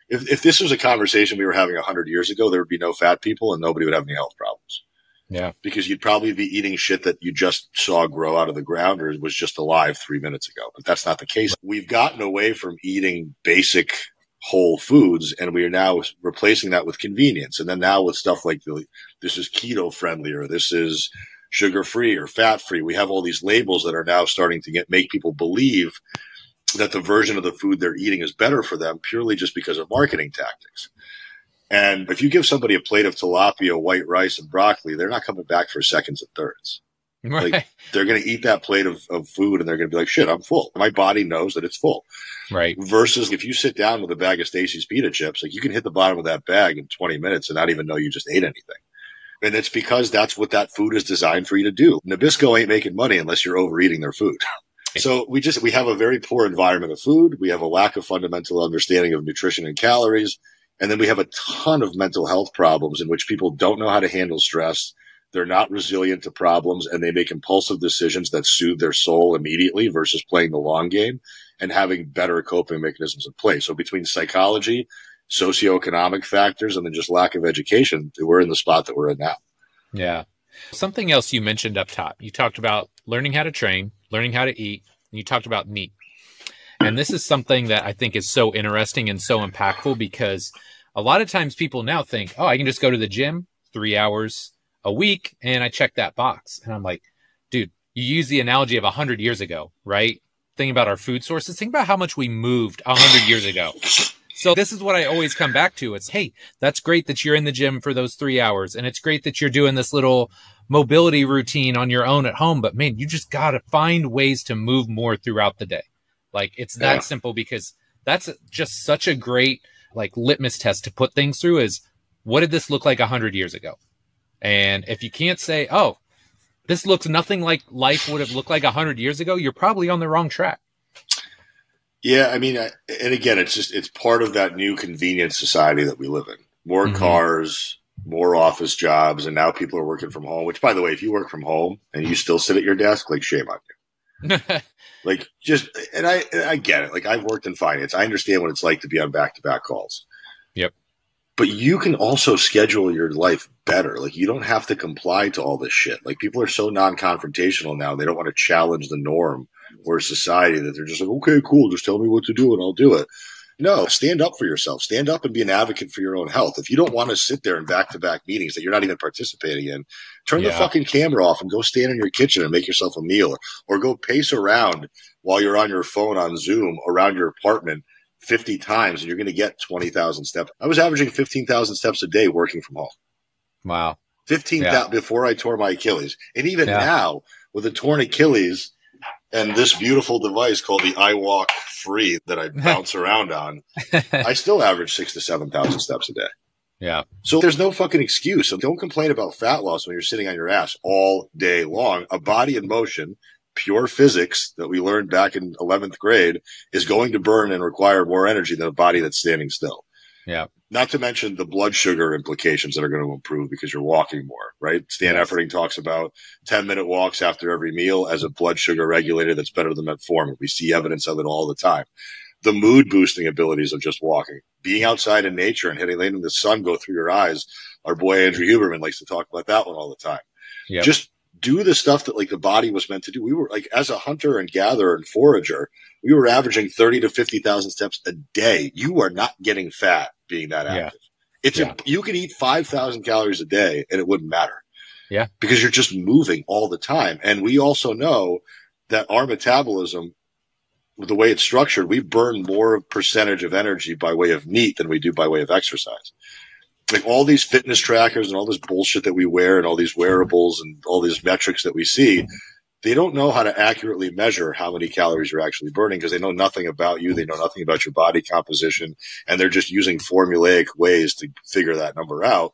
if, if this was a conversation we were having a hundred years ago, there would be no fat people and nobody would have any health problems. Yeah, because you'd probably be eating shit that you just saw grow out of the ground or was just alive three minutes ago. But that's not the case. We've gotten away from eating basic whole foods, and we are now replacing that with convenience. And then now with stuff like this is keto friendly or this is sugar free or fat free. We have all these labels that are now starting to get make people believe that the version of the food they're eating is better for them purely just because of marketing tactics. And if you give somebody a plate of tilapia, white rice, and broccoli, they're not coming back for seconds and thirds. Right. Like, they're going to eat that plate of, of food, and they're going to be like, shit, I'm full. My body knows that it's full. Right. Versus if you sit down with a bag of Stacy's pita chips, like you can hit the bottom of that bag in twenty minutes and not even know you just ate anything. And it's because that's what that food is designed for you to do. Nabisco ain't making money unless you're overeating their food. So we just we have a very poor environment of food. We have a lack of fundamental understanding of nutrition and calories. And then we have a ton of mental health problems in which people don't know how to handle stress. They're not resilient to problems, and they make impulsive decisions that soothe their soul immediately versus playing the long game and having better coping mechanisms in place. So between psychology, socioeconomic factors, and then just lack of education, we're in the spot that we're in now. Yeah. Something else you mentioned up top, you talked about learning how to train, learning how to eat, and you talked about meat. And this is something that I think is so interesting and so impactful because a lot of times people now think, oh, I can just go to the gym three hours a week and I check that box. And I'm like, dude, you use the analogy of one hundred years ago, right? Think about our food sources. Think about how much we moved one hundred years ago. So this is what I always come back to. It's, hey, that's great that you're in the gym for those three hours. And it's great that you're doing this little mobility routine on your own at home. But man, you just got to find ways to move more throughout the day. Like it's that yeah. simple because that's just such a great like litmus test to put things through is what did this look like a hundred years ago? And if you can't say, oh, this looks nothing like life would have looked like a hundred years ago, you're probably on the wrong track. Yeah. I mean, I, and again, it's just, it's part of that new convenience society that we live in. More mm-hmm. cars, more office jobs. And now people are working from home, which by the way, if you work from home and you still sit at your desk, like shame on you. Like, just, and I, and I get it. Like, I've worked in finance. I understand what it's like to be on back-to-back calls. Yep. But you can also schedule your life better. Like, you don't have to comply to all this shit. Like, people are so non-confrontational now. They don't want to challenge the norm or society that they're just like, okay, cool. Just tell me what to do and I'll do it. No, stand up for yourself. Stand up and be an advocate for your own health. If you don't want to sit there in back-to-back meetings that you're not even participating in, turn yeah. the fucking camera off and go stand in your kitchen and make yourself a meal, or go pace around while you're on your phone on Zoom around your apartment fifty times, and you're going to get twenty thousand steps. I was averaging fifteen thousand steps a day working from home. Wow. fifteen thousand yeah. before I tore my Achilles. And even yeah. now, with a torn Achilles and this beautiful device called the iWalk Free that I bounce around on, I still average six to seven thousand steps a day. Yeah. So there's no fucking excuse. So don't complain about fat loss when you're sitting on your ass all day long. A body in motion, pure physics that we learned back in eleventh grade, is going to burn and require more energy than a body that's standing still. Yeah. Not to mention the blood sugar implications that are going to improve because you're walking more, right? Stan yes. Efferding talks about ten minute walks after every meal as a blood sugar regulator that's better than metformin. We see evidence of it all the time. The mood boosting abilities of just walking, being outside in nature and hitting, letting the sun go through your eyes. Our boy, Andrew Huberman, likes to talk about that one all the time. Yep. Just do the stuff that, like, the body was meant to do. We were, like, as a hunter and gatherer and forager, we were averaging thirty to fifty thousand steps a day. You are not getting fat being that active. Yeah. It's yeah. you can eat five thousand calories a day and it wouldn't matter. Yeah. Because you're just moving all the time. And we also know that our metabolism, with the way it's structured, we burn more percentage of energy by way of N E A T than we do by way of exercise. Like, all these fitness trackers and all this bullshit that we wear and all these wearables and all these metrics that we see, they don't know how to accurately measure how many calories you're actually burning because they know nothing about you. They know nothing about your body composition, and they're just using formulaic ways to figure that number out.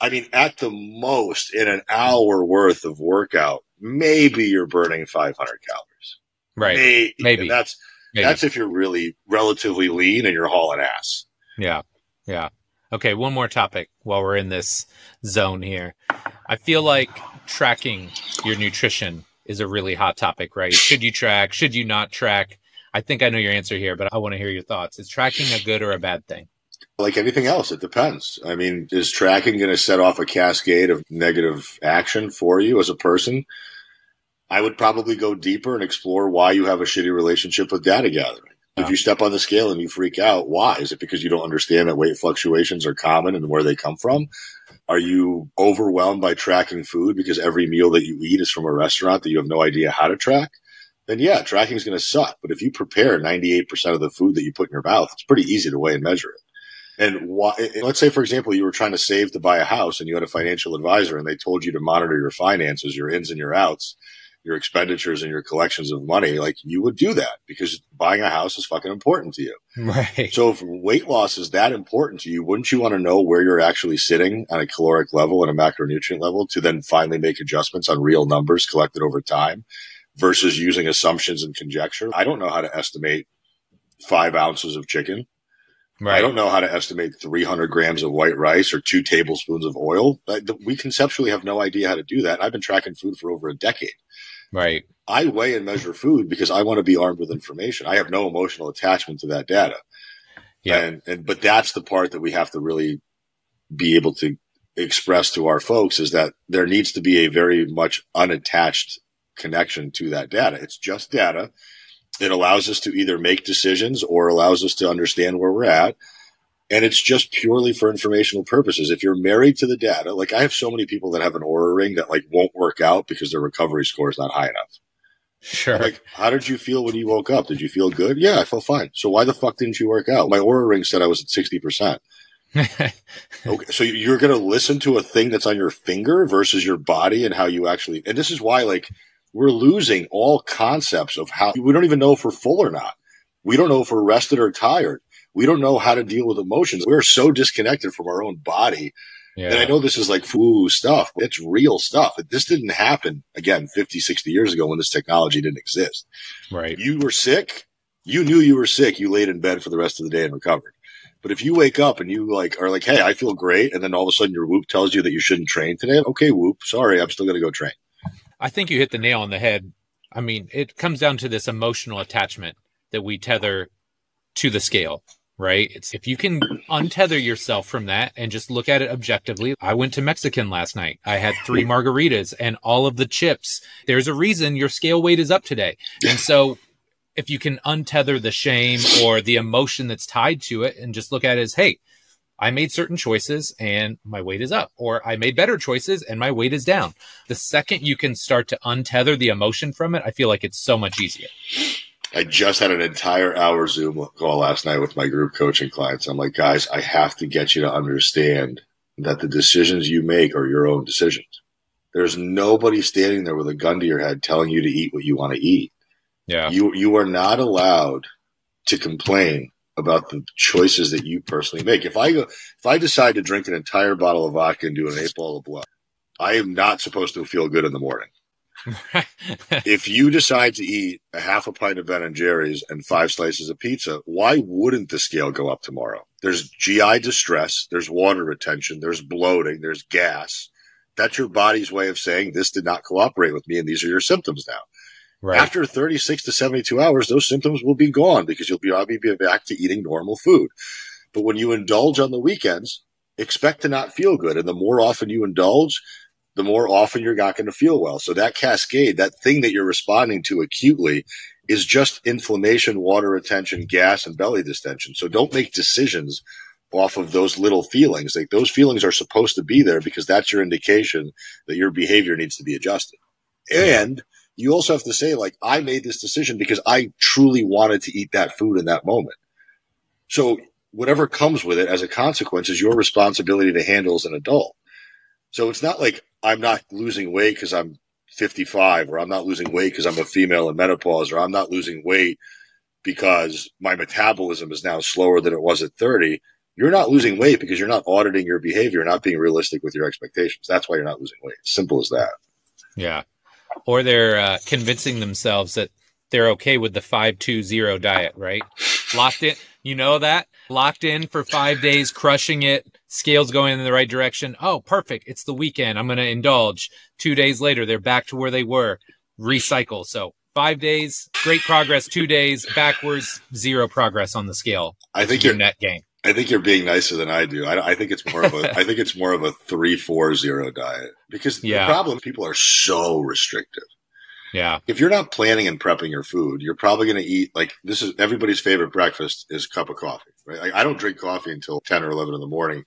I mean, at the most, in an hour worth of workout, maybe you're burning five hundred calories. Right. Maybe. Maybe. And that's, maybe. that's if you're really relatively lean and you're hauling ass. Yeah. Yeah. Okay, one more topic while we're in this zone here. I feel like tracking your nutrition is a really hot topic, right? Should you track? Should you not track? I think I know your answer here, but I want to hear your thoughts. Is tracking a good or a bad thing? Like anything else, it depends. I mean, is tracking going to set off a cascade of negative action for you as a person? I would probably go deeper and explore why you have a shitty relationship with data gathering. If you step on the scale and you freak out, why? Is it because you don't understand that weight fluctuations are common and where they come from? Are you overwhelmed by tracking food because every meal that you eat is from a restaurant that you have no idea how to track? Then yeah, tracking is going to suck. But if you prepare ninety-eight percent of the food that you put in your mouth, it's pretty easy to weigh and measure it. And why, let's say, for example, you were trying to save to buy a house and you had a financial advisor and they told you to monitor your finances, your ins and your outs, your expenditures and your collections of money, like, you would do that because buying a house is fucking important to you. Right. So if weight loss is that important to you, wouldn't you want to know where you're actually sitting on a caloric level and a macronutrient level to then finally make adjustments on real numbers collected over time versus using assumptions and conjecture? I don't know how to estimate five ounces of chicken. Right. I don't know how to estimate three hundred grams of white rice or two tablespoons of oil. We conceptually have no idea how to do that. I've been tracking food for over a decade. Right. I weigh and measure food because I want to be armed with information. I have no emotional attachment to that data. Yeah. And, and, but that's the part that we have to really be able to express to our folks, is that there needs to be a very much unattached connection to that data. It's just data. It allows us to either make decisions or allows us to understand where we're at. And it's just purely for informational purposes. If you're married to the data, like, I have so many people that have an Aura Ring that, like, won't work out because their recovery score is not high enough. Sure. I'm like, how did you feel when you woke up? Did you feel good? Yeah, I felt fine. So why the fuck didn't you work out? My Aura Ring said I was at sixty percent. Okay, so you're going to listen to a thing that's on your finger versus your body and how you actually – and this is why, like, we're losing all concepts of how – we don't even know if we're full or not. We don't know if we're rested or tired. We don't know how to deal with emotions. We're so disconnected from our own body. Yeah. And I know this is like foo stuff, but it's real stuff. This didn't happen, again, fifty, sixty years ago when this technology didn't exist. Right. You were sick. You knew you were sick. You laid in bed for the rest of the day and recovered. But if you wake up and you like are like, hey, I feel great, and then all of a sudden your Whoop tells you that you shouldn't train today, okay, Whoop, sorry, I'm still going to go train. I think you hit the nail on the head I mean, it comes down to this emotional attachment that we tether to the scale, right? It's, if you can untether yourself from that and just look at it objectively. I went to Mexican last night. I had three margaritas and all of the chips. There's a reason your scale weight is up today. And so if you can untether the shame or the emotion that's tied to it and just look at it as, hey, I made certain choices and my weight is up, or I made better choices and my weight is down. The second you can start to untether the emotion from it, I feel like it's so much easier. I just had an entire hour Zoom call last night with my group coaching clients. I'm like, guys, I have to get you to understand that the decisions you make are your own decisions. There's nobody standing there with a gun to your head telling you to eat what you want to eat. Yeah. You, you are not allowed to complain about the choices that you personally make. If I go, if I decide to drink an entire bottle of vodka and do an eight ball of blood, I am not supposed to feel good in the morning. If you decide to eat a half a pint of Ben and Jerry's and five slices of pizza, why wouldn't the scale go up tomorrow? There's G I distress. There's water retention. There's bloating. There's gas. That's your body's way of saying this did not cooperate with me, and these are your symptoms now. Right. After thirty-six to seventy-two hours, those symptoms will be gone because you'll be obviously back to eating normal food. But when you indulge on the weekends, expect to not feel good. And the more often you indulge, the more often you're not going to feel well. So that cascade, that thing that you're responding to acutely, is just inflammation, water retention, gas, and belly distension. So don't make decisions off of those little feelings. Like, those feelings are supposed to be there because that's your indication that your behavior needs to be adjusted. And you also have to say, like, I made this decision because I truly wanted to eat that food in that moment. So whatever comes with it as a consequence is your responsibility to handle as an adult. So it's not like I'm not losing weight because I'm fifty-five, or I'm not losing weight because I'm a female in menopause, or I'm not losing weight because my metabolism is now slower than it was at thirty. You're not losing weight because you're not auditing your behavior, not being realistic with your expectations. That's why you're not losing weight. Simple as that. Yeah. Or they're uh, convincing themselves that they're okay with the five two zero diet, right? Locked in. You know that? Locked in for five days, crushing it. Scale's going in the right direction. Oh, perfect. It's the weekend. I'm going to indulge. Two days later, they're back to where they were. Recycle. So five days, great progress. Two days, backwards, zero progress on the scale. I think you're net gain. I think you're being nicer than I do. I, I think it's more of a, I think it's more of a three, four, zero diet, because yeah. the problem, people are so restrictive. Yeah. If you're not planning and prepping your food, you're probably going to eat, like, this is everybody's favorite breakfast is a cup of coffee, right? Like, I don't drink coffee until ten or eleven in the morning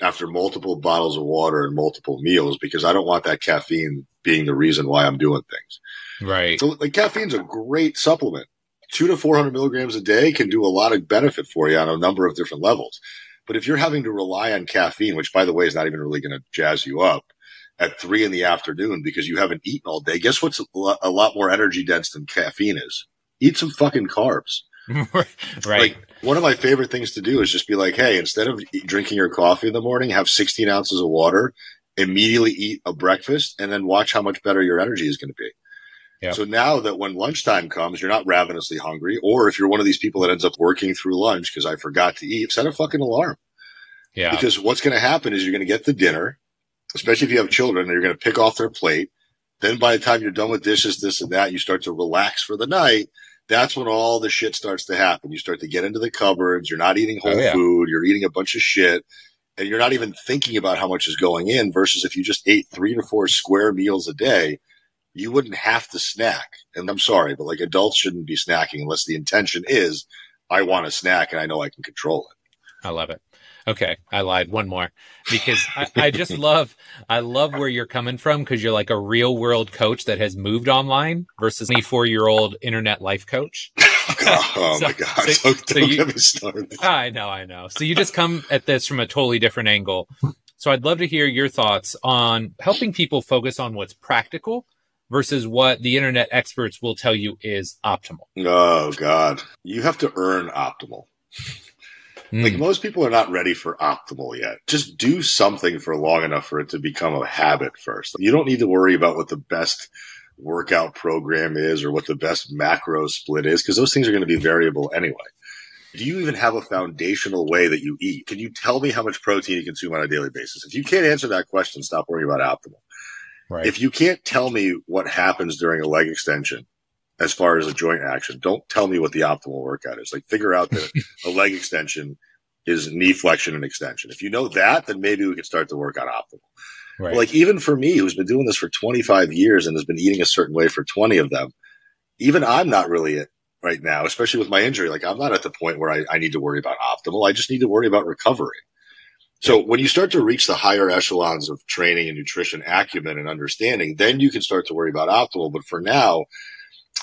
after multiple bottles of water and multiple meals, because I don't want that caffeine being the reason why I'm doing things. Right. So, like, caffeine's a great supplement. Two to four hundred milligrams a day can do a lot of benefit for you on a number of different levels. But if you're having to rely on caffeine, which, by the way, is not even really going to jazz you up at three in the afternoon because you haven't eaten all day, guess what's a lot more energy dense than caffeine is? Eat some fucking carbs. Right. Like, one of my favorite things to do is just be like, hey, instead of drinking your coffee in the morning, have sixteen ounces of water, immediately eat a breakfast, and then watch how much better your energy is going to be. Yep. So now that when lunchtime comes, you're not ravenously hungry, or if you're one of these people that ends up working through lunch because I forgot to eat, set a fucking alarm. Yeah. Because what's going to happen is you're going to get the dinner, especially if you have children, and you're going to pick off their plate. Then by the time you're done with dishes, this and that, you start to relax for the night. That's when all the shit starts to happen. You start to get into the cupboards. You're not eating whole oh, yeah. food. You're eating a bunch of shit. And you're not even thinking about how much is going in, versus if you just ate three to four square meals a day, you wouldn't have to snack. And I'm sorry, but, like, adults shouldn't be snacking unless the intention is, I want to snack and I know I can control it. I love it. Okay. I lied. One more, because I, I just love, I love where you're coming from, because you're like a real world coach that has moved online versus a twenty-four year old internet life coach. Oh, so, my God. So, so don't you, get me started. I know, I know. So you just come at this from a totally different angle. So I'd love to hear your thoughts on helping people focus on what's practical versus what the internet experts will tell you is optimal. Oh, God. You have to earn optimal. Mm. Like, most people are not ready for optimal yet. Just do something for long enough for it to become a habit first. You don't need to worry about what the best workout program is or what the best macro split is, because those things are going to be variable anyway. Do you even have a foundational way that you eat? Can you tell me how much protein you consume on a daily basis? If you can't answer that question, stop worrying about optimal. Right. If you can't tell me what happens during a leg extension as far as a joint action. Don't tell me what the optimal workout is. Like, figure out that a leg extension is knee flexion and extension. If you know that, then maybe we can start to work on optimal. Right. But like, even for me, who's been doing this for twenty-five years and has been eating a certain way for twenty of them, even I'm not really it right now, especially with my injury. Like, I'm not at the point where I, I need to worry about optimal. I just need to worry about recovery. So when you start to reach the higher echelons of training and nutrition acumen and understanding, then you can start to worry about optimal. But for now,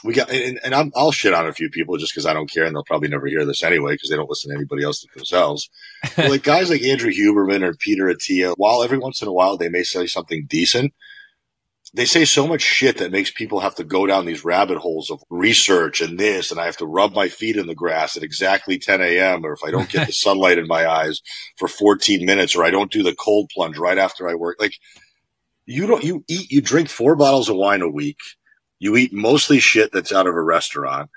we got, and, and I'm, I'll shit on a few people just because I don't care, and they'll probably never hear this anyway because they don't listen to anybody else but themselves. But like guys like Andrew Huberman or Peter Attia, while every once in a while they may say something decent, they say so much shit that makes people have to go down these rabbit holes of research and this, and I have to rub my feet in the grass at exactly ten a.m. or if I don't get the sunlight in my eyes for fourteen minutes, or I don't do the cold plunge right after I work. Like, you don't, you eat, you drink four bottles of wine a week. You eat mostly shit that's out of a restaurant.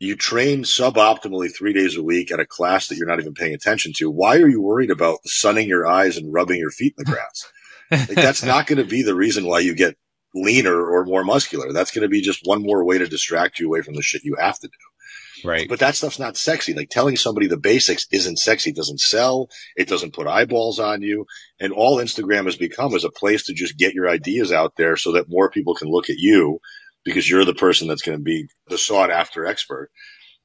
You train suboptimally three days a week at a class that you're not even paying attention to. Why are you worried about sunning your eyes and rubbing your feet in the grass? Like, that's not going to be the reason why you get leaner or more muscular. That's going to be just one more way to distract you away from the shit you have to do. Right. But that stuff's not sexy. Like, telling somebody the basics isn't sexy. It doesn't sell. It doesn't put eyeballs on you. And all Instagram has become is a place to just get your ideas out there so that more people can look at you because you're the person that's going to be the sought after expert.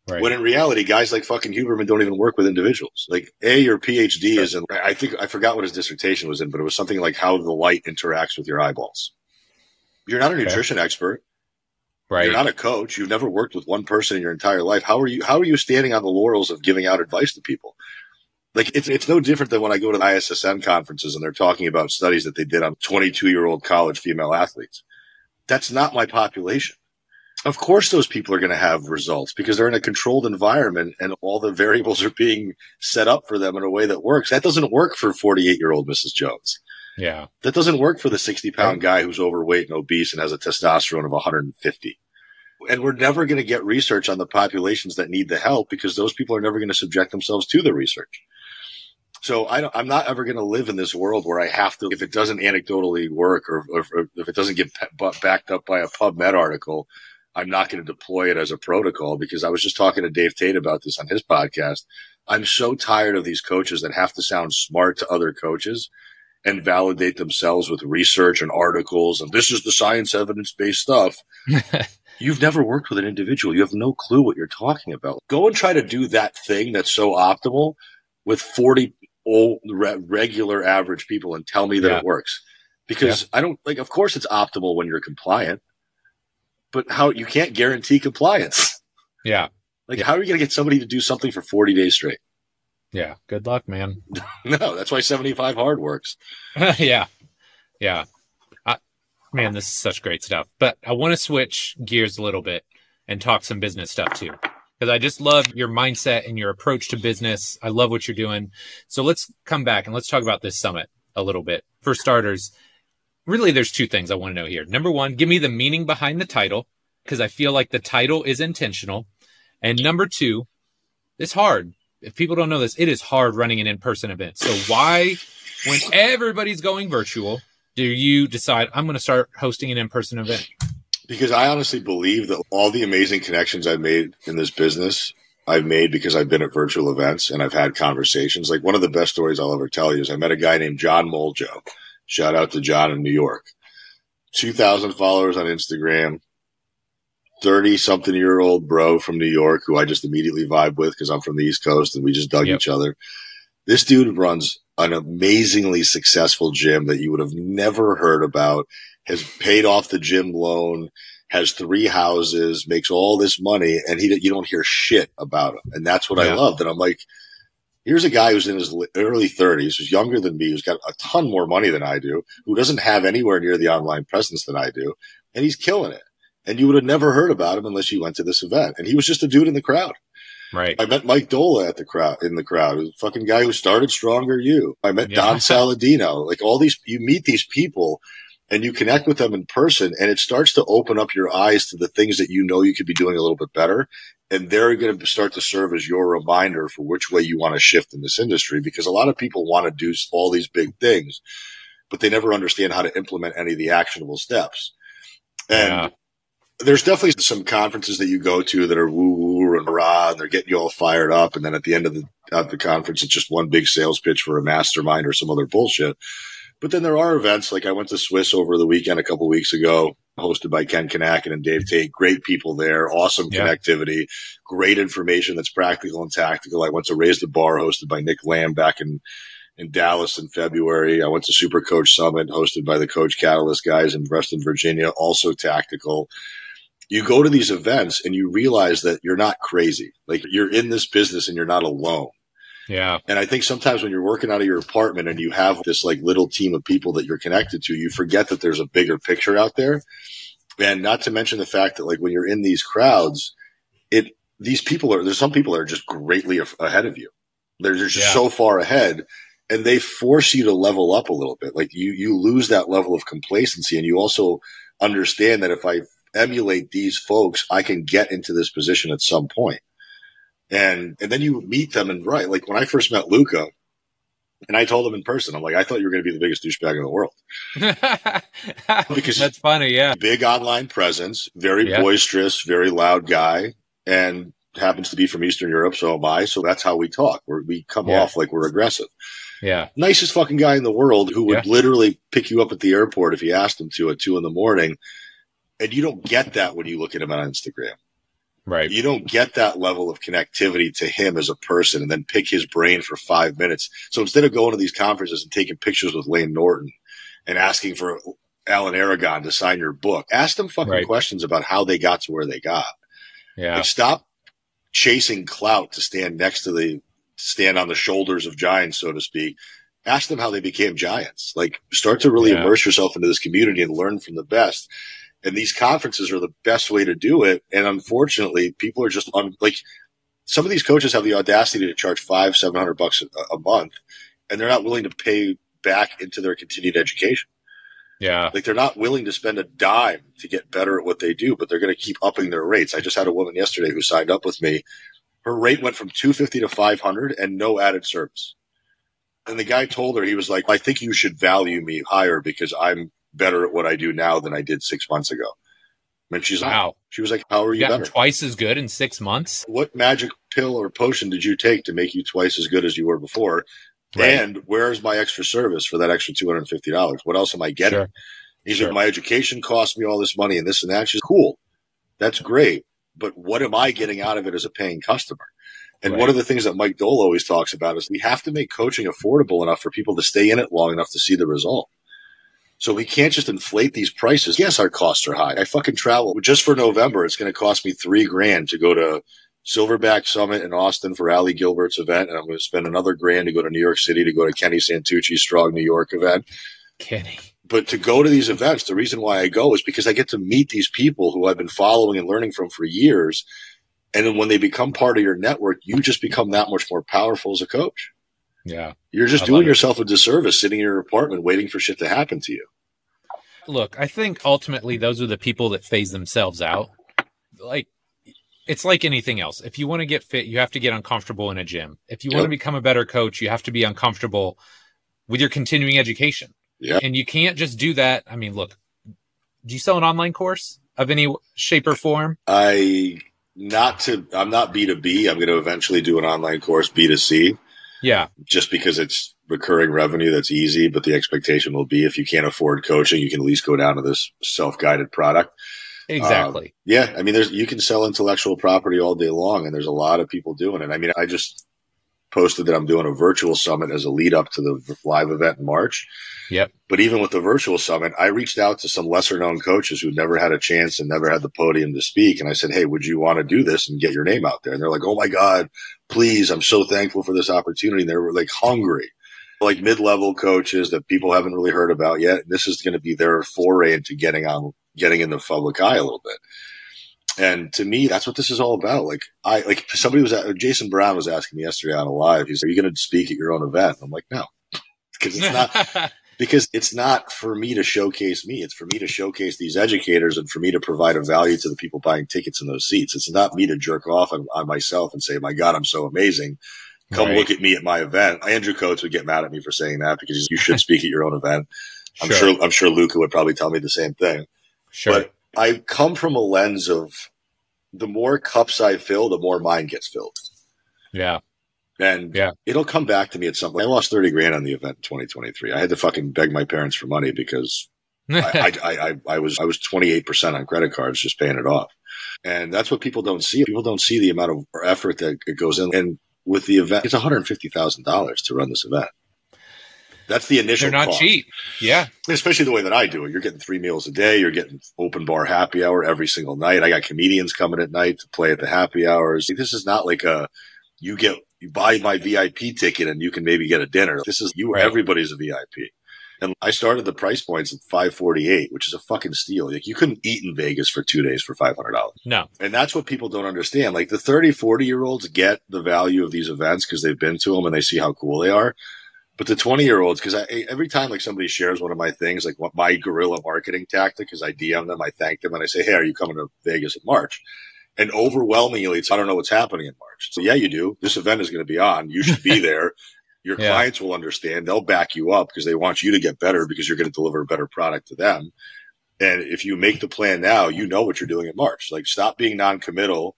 Right. When in reality, guys like fucking Huberman don't even work with individuals. Like, A, your PhD sure. is in, I think, I forgot what his dissertation was in, but it was something like how the light interacts with your eyeballs. You're not a nutrition okay. expert. Right. You're not a coach. You've never worked with one person in your entire life. How are you how are you standing on the laurels of giving out advice to people? Like, it's it's no different than when I go to the I S S N conferences and they're talking about studies that they did on twenty-two-year-old college female athletes. That's not my population. Of course those people are going to have results because they're in a controlled environment and all the variables are being set up for them in a way that works. That doesn't work for forty-eight-year-old Missus Jones. Yeah. That doesn't work for the sixty-pound guy who's overweight and obese and has a testosterone of one hundred fifty. And we're never going to get research on the populations that need the help because those people are never going to subject themselves to the research. So I don't, I'm not ever going to live in this world where I have to, if it doesn't anecdotally work or, or, or if it doesn't get pe- backed up by a PubMed article, I'm not going to deploy it as a protocol. Because I was just talking to Dave Tate about this on his podcast. I'm so tired of these coaches that have to sound smart to other coaches and validate themselves with research and articles, and this is the science evidence-based stuff. You've never worked with an individual. You have no clue what you're talking about. Go and try to do that thing that's so optimal with forty old, re- regular average people and tell me that yeah. it works. Because yeah. I don't, like, of course it's optimal when you're compliant, but how you can't guarantee compliance. Yeah. Like, yeah. how are you going to get somebody to do something for forty days straight? Yeah. Good luck, man. No, that's why seventy-five hard works. yeah. Yeah. I, man, this is such great stuff. But I want to switch gears a little bit and talk some business stuff too, because I just love your mindset and your approach to business. I love what you're doing. So let's come back and let's talk about this summit a little bit. For starters, really, there's two things I want to know here. Number one, give me the meaning behind the title, because I feel like the title is intentional. And number two, it's hard. If people don't know this, it is hard running an in-person event. So why, when everybody's going virtual, do you decide I'm going to start hosting an in-person event? Because I honestly believe that all the amazing connections I've made in this business, I've made because I've been at virtual events and I've had conversations. Like, one of the best stories I'll ever tell you is I met a guy named John Moljo. Shout out to John in New York. two thousand followers on Instagram. thirty-something-year-old bro from New York who I just immediately vibe with because I'm from the East Coast and we just dug yep. each other. This dude runs an amazingly successful gym that you would have never heard about, has paid off the gym loan, has three houses, makes all this money, and he you don't hear shit about him. And that's what yeah. I love. And I'm like, here's a guy who's in his early thirties, who's younger than me, who's got a ton more money than I do, who doesn't have anywhere near the online presence than I do, and he's killing it. And you would have never heard about him unless you went to this event. And he was just a dude in the crowd. Right. I met Mike Dola at the crowd, in the crowd, the fucking guy who started Stronger You. I met yeah. Don Saladino. Like, all these, you meet these people and you connect with them in person, and it starts to open up your eyes to the things that you know you could be doing a little bit better. And they're going to start to serve as your reminder for which way you want to shift in this industry, because a lot of people want to do all these big things, but they never understand how to implement any of the actionable steps. And yeah. There's definitely some conferences that you go to that are woo-woo and rah, and they're getting you all fired up. And then at the end of the, of the conference, it's just one big sales pitch for a mastermind or some other bullshit. But then there are events, like I went to Swiss over the weekend a couple of weeks ago, hosted by Ken Kanakin and Dave Tate. Great people there, awesome yeah. connectivity, great information that's practical and tactical. I went to Raise the Bar, hosted by Nick Lamb back in, in Dallas in February. I went to Super Coach Summit, hosted by the Coach Catalyst guys in Reston, Virginia, also tactical. You go to these events and you realize that you're not crazy. Like, you're in this business and you're not alone. Yeah. And I think sometimes when you're working out of your apartment and you have this like little team of people that you're connected to, you forget that there's a bigger picture out there. And not to mention the fact that like when you're in these crowds, it, these people are, there's some people that are just greatly ahead of you. They're, they're just yeah. so far ahead, and they force you to level up a little bit. Like you, you lose that level of complacency, and you also understand that if I emulate these folks, I can get into this position at some point. And and then you meet them, and right, like when I first met Luca, and I told him in person, I'm like, I thought you were going to be the biggest douchebag in the world. Because that's funny, yeah. Big online presence, very yeah. boisterous, very loud guy, and happens to be from Eastern Europe, so am I. So that's how we talk. We're, we come yeah. off like we're aggressive. Yeah. Nicest fucking guy in the world who would yeah. literally pick you up at the airport if you asked him to at two in the morning. And you don't get that when you look at him on Instagram. Right. You don't get that level of connectivity to him as a person and then pick his brain for five minutes. So instead of going to these conferences and taking pictures with Lane Norton and asking for Alan Aragon to sign your book, ask them fucking right. questions about how they got to where they got. Yeah. Like, stop chasing clout to stand next to the, stand on the shoulders of giants, so to speak. Ask them how they became giants. Like, start to really yeah. immerse yourself into this community and learn from the best. And these conferences are the best way to do it. And unfortunately, people are just un- like, some of these coaches have the audacity to charge five, seven hundred bucks a, a month, and they're not willing to pay back into their continued education. Yeah, like they're not willing to spend a dime to get better at what they do, but they're going to keep upping their rates. I just had a woman yesterday who signed up with me. Her rate went from two fifty to five hundred, and no added service. And the guy told her, he was like, "I think you should value me higher because I'm better at what I do now than I did six months ago." And she's wow. like, she was like, "How are you, you better? Twice as good in six months? What magic pill or potion did you take to make you twice as good as you were before? Right. And where's my extra service for that extra two hundred fifty dollars? What else am I getting?" Sure. He's sure. like, "My education cost me all this money and this and that." She's cool. That's great. But what am I getting out of it as a paying customer? And right. one of the things that Mike Dole always talks about is we have to make coaching affordable enough for people to stay in it long enough to see the result. So we can't just inflate these prices. Yes, our costs are high. I fucking travel just for November. It's going to cost me three grand to go to Silverback Summit in Austin for Ali Gilbert's event. And I'm going to spend another grand to go to New York City to go to Kenny Santucci's Strong New York event. Kenny. But to go to these events, the reason why I go is because I get to meet these people who I've been following and learning from for years. And then when they become part of your network, you just become that much more powerful as a coach. Yeah. You're just I doing yourself a disservice sitting in your apartment waiting for shit to happen to you. Look, I think ultimately those are the people that phase themselves out. Like, it's like anything else. If you want to get fit, you have to get uncomfortable in a gym. If you yep. want to become a better coach, you have to be uncomfortable with your continuing education. Yeah. And you can't just do that. I mean, look, do you sell an online course of any shape or form? I not to I'm not B two B. I'm going to eventually do an online course B two C. Yeah. Just because it's recurring revenue, that's easy. But the expectation will be if you can't afford coaching, you can at least go down to this self-guided product. Exactly. Um, yeah. I mean, there's, you can sell intellectual property all day long, and there's a lot of people doing it. I mean, I just posted that I'm doing a virtual summit as a lead up to the live event in March. Yep. But even with the virtual summit, I reached out to some lesser known coaches who never had a chance and never had the podium to speak. And I said, "Hey, would you want to do this and get your name out there?" And they're like, "Oh my God, please. I'm so thankful for this opportunity." And they were like hungry, like mid-level coaches that people haven't really heard about yet. This is going to be their foray into getting on, getting in the public eye a little bit. And to me, that's what this is all about. Like, I, like somebody was, Jason Brown was asking me yesterday on a live, he's like, "Are you going to speak at your own event?" I'm like, "No," because it's not, because it's not for me to showcase me. It's for me to showcase these educators and for me to provide a value to the people buying tickets in those seats. It's not me to jerk off on, on myself and say, "My God, I'm so amazing. Come right. look at me at my event." Andrew Coates would get mad at me for saying that because you should speak at your own event. I'm sure, sure I'm sure Luca would probably tell me the same thing. Sure. But I come from a lens of the more cups I fill, the more mine gets filled. Yeah. And yeah. it'll come back to me at some point. I lost thirty grand on the event in twenty twenty-three. I had to fucking beg my parents for money because I, I, I, I was I was twenty-eight percent on credit cards just paying it off. And that's what people don't see. People don't see the amount of effort that it goes in. And with the event, it's one hundred fifty thousand dollars to run this event. That's the initial cost. They're not cost. cheap. Yeah. Especially the way that I do it. You're getting three meals a day. You're getting open bar happy hour every single night. I got comedians coming at night to play at the happy hours. This is not like a, you get, you buy my V I P ticket and you can maybe get a dinner. This is, you, right. Everybody's a V I P. And I started the price points at five forty-eight, which is a fucking steal. Like, you couldn't eat in Vegas for two days for five hundred dollars. No. And that's what people don't understand. Like, the thirty, forty-year-olds get the value of these events because they've been to them and they see how cool they are. But the twenty-year-olds, because every time, like, somebody shares one of my things, like, what my guerrilla marketing tactic is, I D M them, I thank them, and I say, hey, are you coming to Vegas in March? And overwhelmingly, it's, I don't know what's happening in March. So, yeah, you do. This event is going to be on. You should be there. Your yeah. clients will understand. They'll back you up because they want you to get better because you're going to deliver a better product to them. And if you make the plan now, you know what you're doing in March. Like, stop being non-committal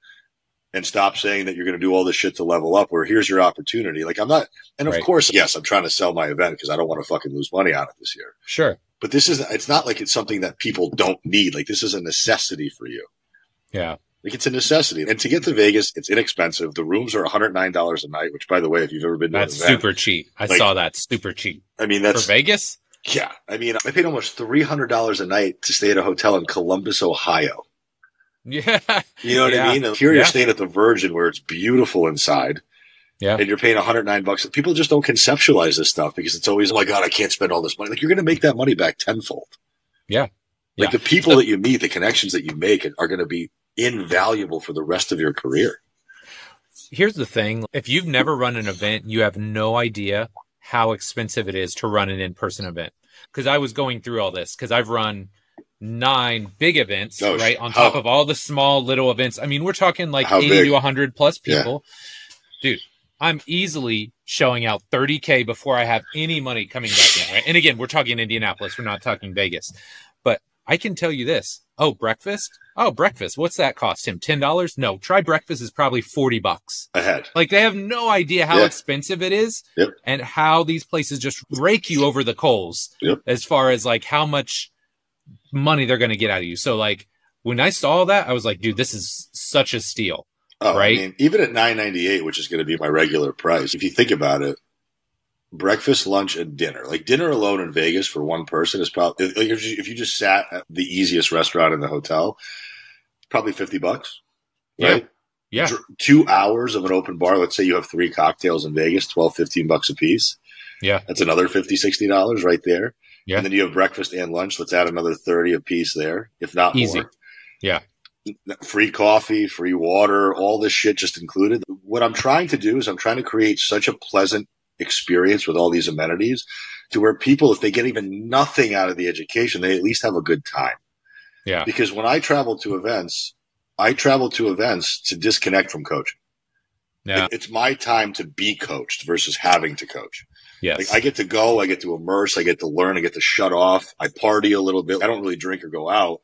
and stop saying that you're going to do all this shit to level up or here's your opportunity. Like, I'm not – and, of right. course, yes, I'm trying to sell my event because I don't want to fucking lose money on it this year. Sure. But this is – it's not like it's something that people don't need. Like, this is a necessity for you. Yeah. Like, it's a necessity. And to get to Vegas, it's inexpensive. The rooms are one hundred nine dollars a night, which, by the way, if you've ever been to that's an event, super cheap. I like, saw that. Super cheap. I mean, that's... For Vegas? Yeah. I mean, I paid almost three hundred dollars a night to stay at a hotel in Columbus, Ohio. Yeah. You know what yeah. I mean? Here you're yeah. staying at the Virgin where it's beautiful inside. Yeah. And you're paying one hundred nine bucks. People just don't conceptualize this stuff because it's always, oh, my God, I can't spend all this money. Like, you're going to make that money back tenfold. Yeah. Like, yeah. the people so- that you meet, the connections that you make are going to be invaluable for the rest of your career. Here's the thing. If you've never run an event, you have no idea how expensive it is to run an in-person event. Because I was going through all this because I've run nine big events, Gosh, right? On how, top of all the small little events. I mean, we're talking like eighty big? to one hundred plus people. Yeah. Dude, I'm easily showing out thirty K before I have any money coming back in. Right? And again, we're talking Indianapolis. We're not talking Vegas. But I can tell you this. Oh, breakfast? Oh, breakfast. What's that cost him? ten dollars? No, try breakfast is probably forty bucks. I had. Like, they have no idea how yeah. expensive it is yep. and how these places just rake you over the coals yep. as far as like how much money they're going to get out of you. So like when I saw that, I was like, dude, this is such a steal. Oh, right? I mean, even at nine ninety-eight, which is going to be my regular price, if you think about it, breakfast, lunch, and dinner. Like, dinner alone in Vegas for one person is probably, like, if you just sat at the easiest restaurant in the hotel, probably fifty bucks, right? Yeah. yeah. Two hours of an open bar. Let's say you have three cocktails in Vegas, twelve, fifteen bucks a piece. Yeah. That's another fifty, sixty dollars right there. Yeah. And then you have breakfast and lunch. Let's add another thirty a piece there, if not Easy. more. Yeah. Free coffee, free water, all this shit just included. What I'm trying to do is I'm trying to create such a pleasant experience with all these amenities to where people, if they get even nothing out of the education, they at least have a good time. Yeah. Because when I travel to events, I travel to events to disconnect from coaching. Yeah. It's my time to be coached versus having to coach. Yes. Like, I get to go, I get to immerse, I get to learn, I get to shut off. I party a little bit. I don't really drink or go out.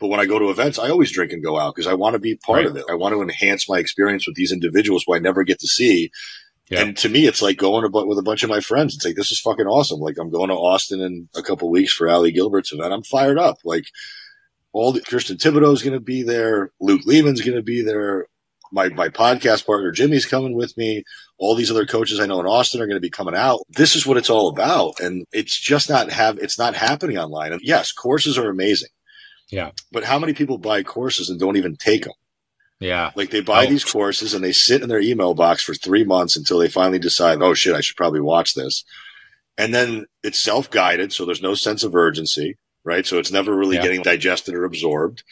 But when I go to events, I always drink and go out because I want to be part right. of it. I want to enhance my experience with these individuals who I never get to see. Yeah. And to me, it's like going with a bunch of my friends. It's like, this is fucking awesome. Like, I'm going to Austin in a couple of weeks for Ali Gilbert's event. I'm fired up. Like, all the Kristen Thibodeau's going to be there. Luke Lehman's going to be there. My my podcast partner, Jimmy's coming with me. All these other coaches I know in Austin are going to be coming out. This is what it's all about. And it's just not have, it's not happening online. And yes, courses are amazing. Yeah. But how many people buy courses and don't even take them? Yeah. Like, they buy oh. these courses and they sit in their email box for three months until they finally decide, oh, shit, I should probably watch this. And then it's self-guided, so there's no sense of urgency, right? So it's never really yeah. getting digested or absorbed.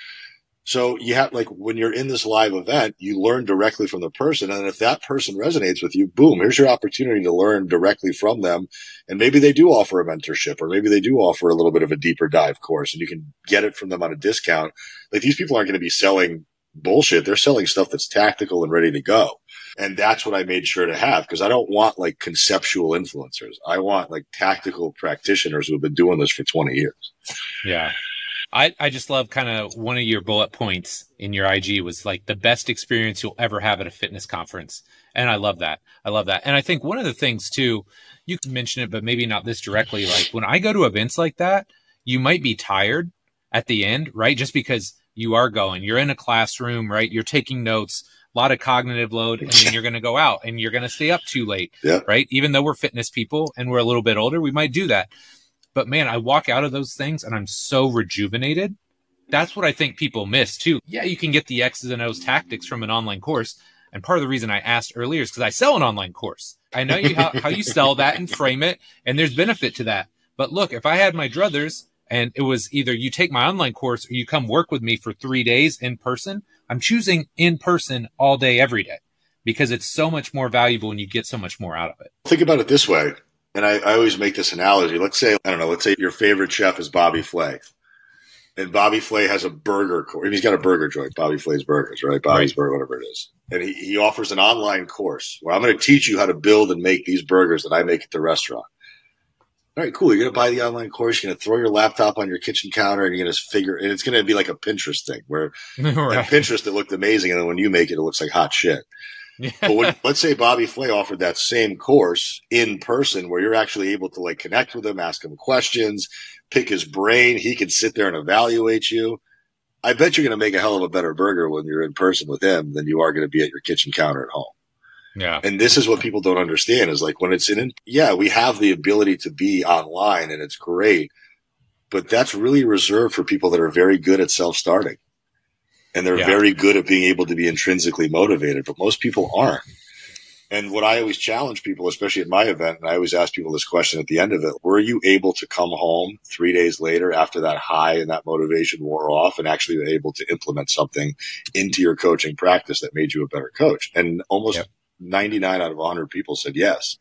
So you have, like, when you're in this live event, you learn directly from the person. And if that person resonates with you, boom, here's your opportunity to learn directly from them. And maybe they do offer a mentorship, or maybe they do offer a little bit of a deeper dive course, and you can get it from them on a discount. Like, these people aren't going to be selling bullshit. They're selling stuff that's tactical and ready to go. And that's what I made sure to have, because I don't want like conceptual influencers. I want like tactical practitioners who have been doing this for twenty years. Yeah. I, I just love kind of one of your bullet points in your I G was like the best experience you'll ever have at a fitness conference. And I love that. I love that. And I think one of the things too, you can mention it, but maybe not this directly. Like when I go to events like that, you might be tired at the end, right? Just because you are going, you're in a classroom, right? You're taking notes, a lot of cognitive load, and then you're going to go out and you're going to stay up too late, yeah. right? Even though we're fitness people and we're a little bit older, we might do that. But man, I walk out of those things and I'm so rejuvenated. That's what I think people miss too. Yeah, you can get the X's and O's tactics from an online course. And part of the reason I asked earlier is because I sell an online course. I know you, how, how you sell that and frame it. And there's benefit to that. But look, if I had my druthers and it was either you take my online course or you come work with me for three days in person, I'm choosing in person all day, every day, because it's so much more valuable and you get so much more out of it. Think about it this way. And I, I always make this analogy. Let's say, I don't know, let's say your favorite chef is Bobby Flay. And Bobby Flay has a burger course. He's got a burger joint, Bobby Flay's Burgers, right? Bobby's right. Burger, whatever it is. And he, he offers an online course where I'm going to teach you how to build and make these burgers that I make at the restaurant. All right, cool. You're going to buy the online course. You're going to throw your laptop on your kitchen counter and you're going to figure – and it's going to be like a Pinterest thing where right. on Pinterest it looked amazing and then when you make it, it looks like hot shit. Yeah. But when, let's say Bobby Flay offered that same course in person where you're actually able to like connect with him, ask him questions, pick his brain. He can sit there and evaluate you. I bet you're going to make a hell of a better burger when you're in person with him than you are going to be at your kitchen counter at home. Yeah. And this is what people don't understand is like when it's in, yeah, we have the ability to be online and it's great, but that's really reserved for people that are very good at self-starting. And they're yeah. very good at being able to be intrinsically motivated, but most people aren't. And what I always challenge people, especially at my event, and I always ask people this question at the end of it, were you able to come home three days later after that high and that motivation wore off and actually were able to implement something into your coaching practice that made you a better coach? And almost yep. ninety-nine out of one hundred people said yes.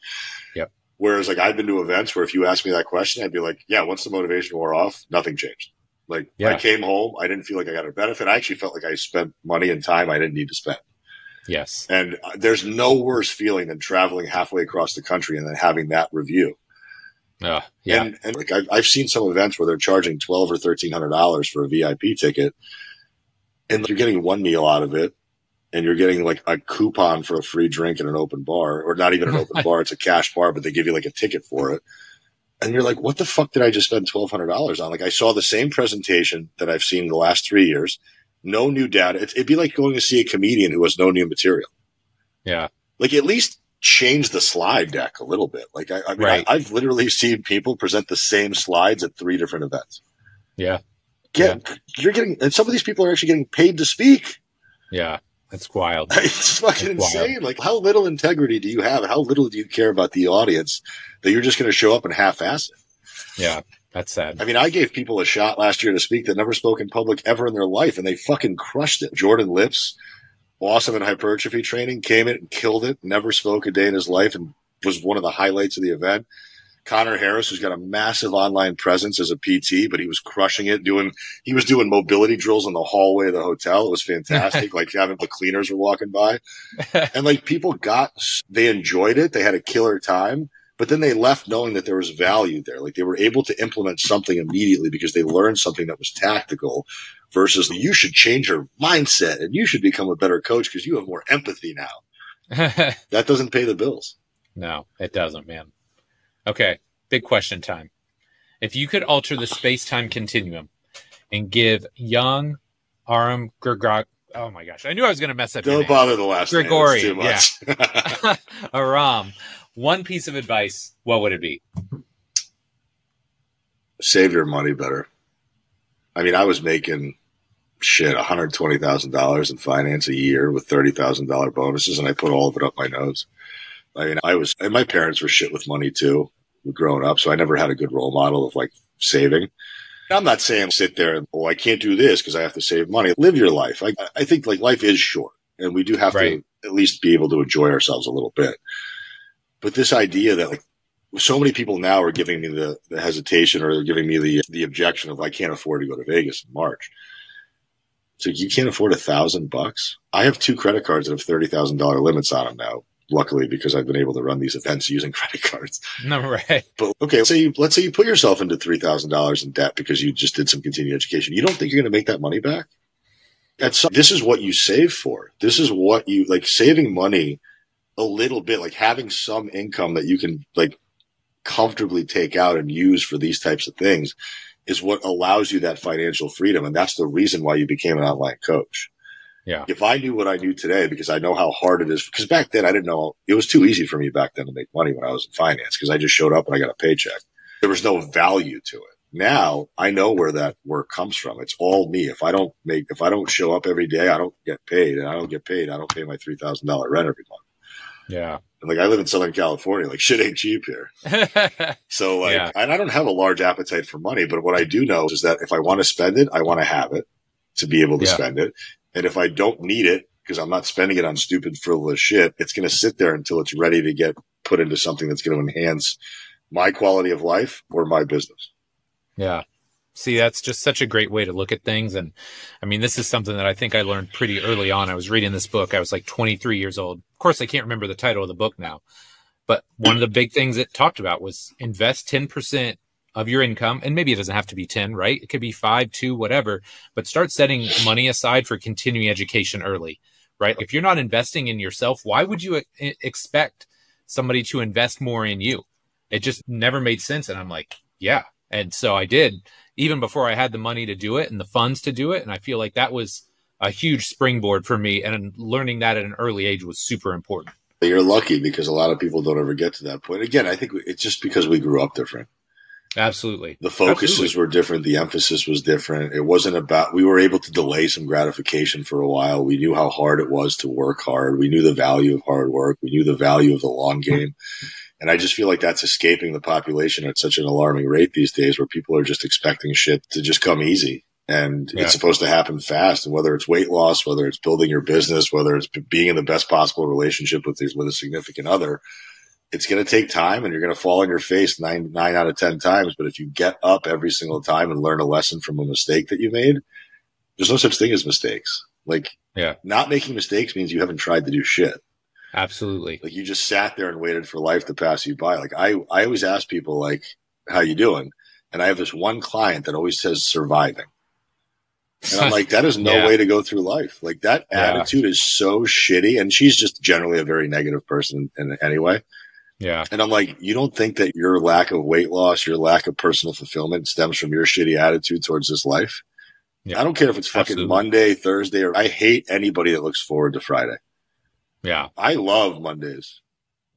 Yep. Whereas like I've been to events where if you asked me that question, I'd be like, yeah, once the motivation wore off, nothing changed. Like yeah. I came home, I didn't feel like I got a benefit. I actually felt like I spent money and time I didn't need to spend. Yes. And there's no worse feeling than traveling halfway across the country and then having that review. Uh, yeah. And, and like I've, I've seen some events where they're charging twelve or thirteen hundred dollars for a V I P ticket, and you're getting one meal out of it, and you're getting like a coupon for a free drink at an open bar, or not even an open bar; it's a cash bar, but they give you like a ticket for it. And you're like, what the fuck did I just spend twelve hundred dollars on? Like, I saw the same presentation that I've seen the last three years. No new data. It'd be like going to see a comedian who has no new material. Yeah. Like, at least change the slide deck a little bit. Like, I, I mean, right. I, I've literally seen people present the same slides at three different events. Yeah. Get, yeah. You're getting, and some of these people are actually getting paid to speak. Yeah. That's wild. It's fucking That's insane. Wild. Like, how little integrity do you have? How little do you care about the audience that you're just going to show up and half-ass it? Yeah, that's sad. I mean, I gave people a shot last year to speak that never spoke in public ever in their life, and they fucking crushed it. Jordan Lips, awesome in hypertrophy training, came in and killed it, never spoke a day in his life, and was one of the highlights of the event. Connor Harris, who's got a massive online presence as a P T, but he was crushing it. Doing he was doing mobility drills in the hallway of the hotel. It was fantastic. Like having the cleaners were walking by, and like people got they enjoyed it. They had a killer time, but then they left knowing that there was value there. Like they were able to implement something immediately because they learned something that was tactical. Versus you should change your mindset and you should become a better coach because you have more empathy now. That doesn't pay the bills. No, it doesn't, man. Okay, big question time. If you could alter the space-time continuum and give young Aram Grigorian, oh my gosh, I knew I was going to mess up. Don't bother the last name. Grigorian, too much. Yeah. Aram, one piece of advice, what would it be? Save your money better. I mean, I was making shit one hundred twenty thousand dollars in finance a year with thirty thousand dollars bonuses, and I put all of it up my nose. I mean, I was, and my parents were shit with money too, growing up. So I never had a good role model of like saving. I'm not saying sit there and, oh, I can't do this because I have to save money. Live your life. I, I think like life is short and we do have right. to at least be able to enjoy ourselves a little bit. But this idea that like so many people now are giving me the, the hesitation or they're giving me the, the objection of I can't afford to go to Vegas in March. So you can't afford a thousand bucks. I have two credit cards that have thirty thousand dollars limits on them now. luckily, because I've been able to run these events using credit cards. No, right. But okay, let's say you, let's say you put yourself into three thousand dollars in debt because you just did some continuing education. You don't think you're going to make that money back? That's, this is what you save for. This is what you like saving money a little bit, like having some income that you can like comfortably take out and use for these types of things is what allows you that financial freedom. And that's the reason why you became an online coach. Yeah. If I knew what I knew today, because I know how hard it is, because back then I didn't know, it was too easy for me back then to make money when I was in finance, because I just showed up and I got a paycheck. There was no value to it. Now I know where that work comes from. It's all me. If I don't make, if I don't show up every day, I don't get paid, and I don't get paid, I don't pay my three thousand dollars rent every month. Yeah. And like I live in Southern California, like shit ain't cheap here. So like, yeah. And I don't have a large appetite for money, but what I do know is that if I want to spend it, I want to have it to be able to yeah. spend it. And if I don't need it, because I'm not spending it on stupid frivolous shit, it's going to sit there until it's ready to get put into something that's going to enhance my quality of life or my business. Yeah. See, that's just such a great way to look at things. And I mean, this is something that I think I learned pretty early on. I was reading this book. I was like twenty-three years old. Of course, I can't remember the title of the book now, but one of the big things it talked about was invest ten percent of your income. And maybe it doesn't have to be ten, right? It could be five, two, whatever, but start setting money aside for continuing education early, right? If you're not investing in yourself, why would you e- expect somebody to invest more in you? It just never made sense. And I'm like, yeah. And so I did, even before I had the money to do it and the funds to do it. And I feel like that was a huge springboard for me. And learning that at an early age was super important. You're lucky because a lot of people don't ever get to that point. Again, I think it's just because we grew up different. Absolutely. The focuses Absolutely. were different. The emphasis was different. It wasn't about, we were able to delay some gratification for a while. We knew how hard it was to work hard. We knew the value of hard work. We knew the value of the long game. And I just feel like that's escaping the population at such an alarming rate these days, where people are just expecting shit to just come easy. And yeah. it's supposed to happen fast. And whether it's weight loss, whether it's building your business, whether it's being in the best possible relationship with these, with a significant other, it's going to take time, and you're going to fall on your face nine, nine out of ten times. But if you get up every single time and learn a lesson from a mistake that you made, there's no such thing as mistakes. Like yeah. not making mistakes means you haven't tried to do shit. Absolutely. Like you just sat there and waited for life to pass you by. Like I, I always ask people like, how you doing? And I have this one client that always says surviving. And I'm like, that is no yeah. way to go through life. Like that yeah. attitude is so shitty. And she's just generally a very negative person in, in any way. Yeah. And I'm like, you don't think that your lack of weight loss, your lack of personal fulfillment stems from your shitty attitude towards this life? Yeah. I don't care if it's fucking Absolutely. Monday, Thursday, or I hate anybody that looks forward to Friday. Yeah. I love Mondays.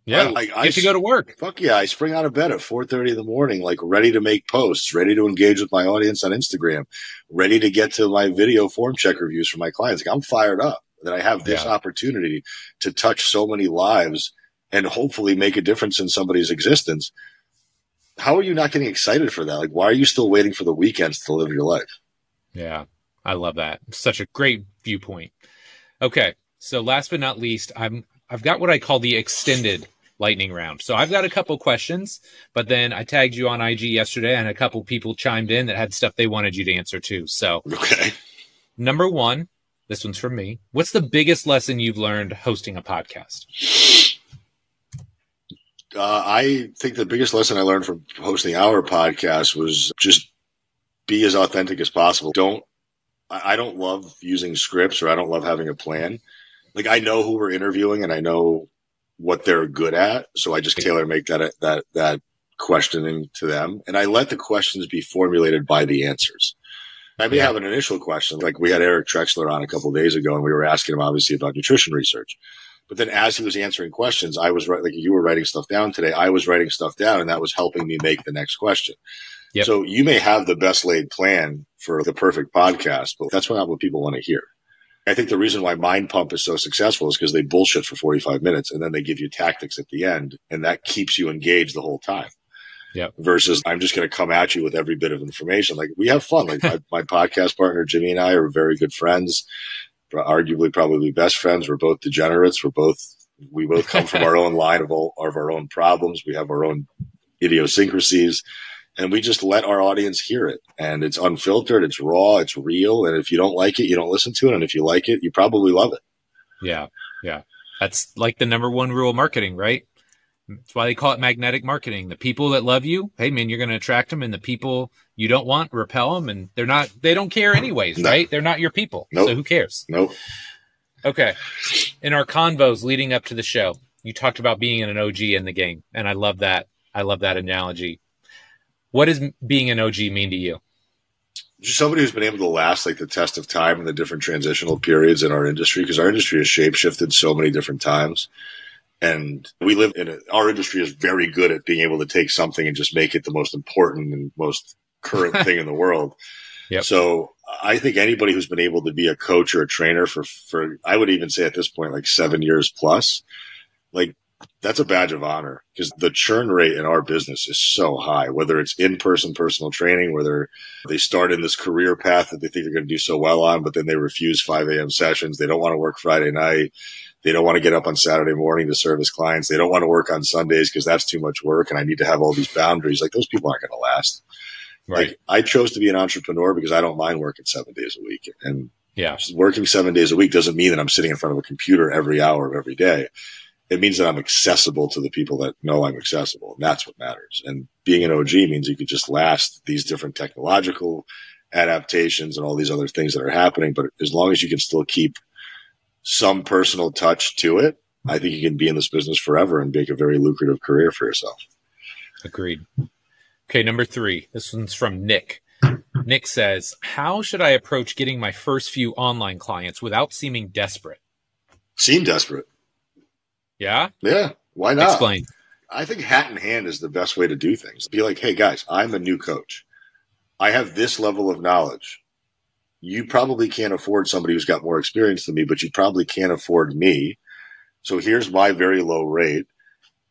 Yeah. I, like, I get to go to work. Fuck yeah. I spring out of bed at four thirty in the morning, like ready to make posts, ready to engage with my audience on Instagram, ready to get to my video form check reviews for my clients. Like I'm fired up that I have this yeah. opportunity to touch so many lives and hopefully make a difference in somebody's existence. How are you not getting excited for that? Like, why are you still waiting for the weekends to live your life? Yeah. I love that. Such a great viewpoint. Okay. So last but not least, I'm, I've got what I call the extended lightning round. So I've got a couple questions, but then I tagged you on I G yesterday and a couple people chimed in that had stuff they wanted you to answer too. So okay. Number one, this one's from me. What's the biggest lesson you've learned hosting a podcast? Uh, I think the biggest lesson I learned from hosting our podcast was just be as authentic as possible. Don't, I don't love using scripts, or I don't love having a plan. Like I know who we're interviewing and I know what they're good at. So I just tailor make that, that, that questioning to them. And I let the questions be formulated by the answers. I may yeah. have an initial question. Like we had Eric Trexler on a couple of days ago and we were asking him obviously about nutrition research, but then as he was answering questions, I was right. Like you were writing stuff down today. I was writing stuff down and that was helping me make the next question. Yep. So you may have the best laid plan for the perfect podcast, but that's not what people want to hear. I think the reason why Mind Pump is so successful is because they bullshit for forty-five minutes and then they give you tactics at the end, and that keeps you engaged the whole time. Yep. Versus I'm just going to come at you with every bit of information. Like we have fun. Like my, my podcast partner, Jimmy, and I are very good friends, arguably probably best friends. We're both degenerates. We're both, we both come from our own line of, all, of our own problems. We have our own idiosyncrasies. And we just let our audience hear it. And it's unfiltered, it's raw, it's real. And if you don't like it, you don't listen to it. And if you like it, you probably love it. Yeah, yeah. That's like the number one rule of marketing, right? That's why they call it magnetic marketing. The people that love you, hey man, you're going to attract them, and the people you don't want, repel them, and they're not, they don't care anyways, no. right? They're not your people. Nope. So who cares? Nope. Okay. In our convos leading up to the show, you talked about being an O G in the game. And I love that. I love that analogy. What does being an O G mean to you? Just somebody who's been able to last like the test of time and the different transitional periods in our industry, because our industry has shape-shifted so many different times. And we live in a, our industry is very good at being able to take something and just make it the most important and most current thing in the world. Yep. So I think anybody who's been able to be a coach or a trainer for, for, I would even say at this point, like seven years plus, like that's a badge of honor, because the churn rate in our business is so high, whether it's in-person personal training, whether they start in this career path that they think they're going to do so well on, but then they refuse five a.m. sessions. They don't want to work Friday night. They don't want to get up on Saturday morning to service clients. They don't want to work on Sundays because that's too much work and I need to have all these boundaries. Like those people aren't going to last. Right. Like, I chose to be an entrepreneur because I don't mind working seven days a week. And yeah, working seven days a week doesn't mean that I'm sitting in front of a computer every hour of every day. It means that I'm accessible to the people that know I'm accessible. And that's what matters. And being an O G means you could just last these different technological adaptations and all these other things that are happening. But as long as you can still keep some personal touch to it, I think you can be in this business forever and make a very lucrative career for yourself. Agreed. Okay, number three. This one's from Nick. Nick says, how should I approach getting my first few online clients without seeming desperate? Seem desperate. Yeah? Yeah. Why not? Explain. I think hat in hand is the best way to do things. Be like, hey guys, I'm a new coach. I have this level of knowledge. You probably can't afford somebody who's got more experience than me, but you probably can't afford me. So here's my very low rate,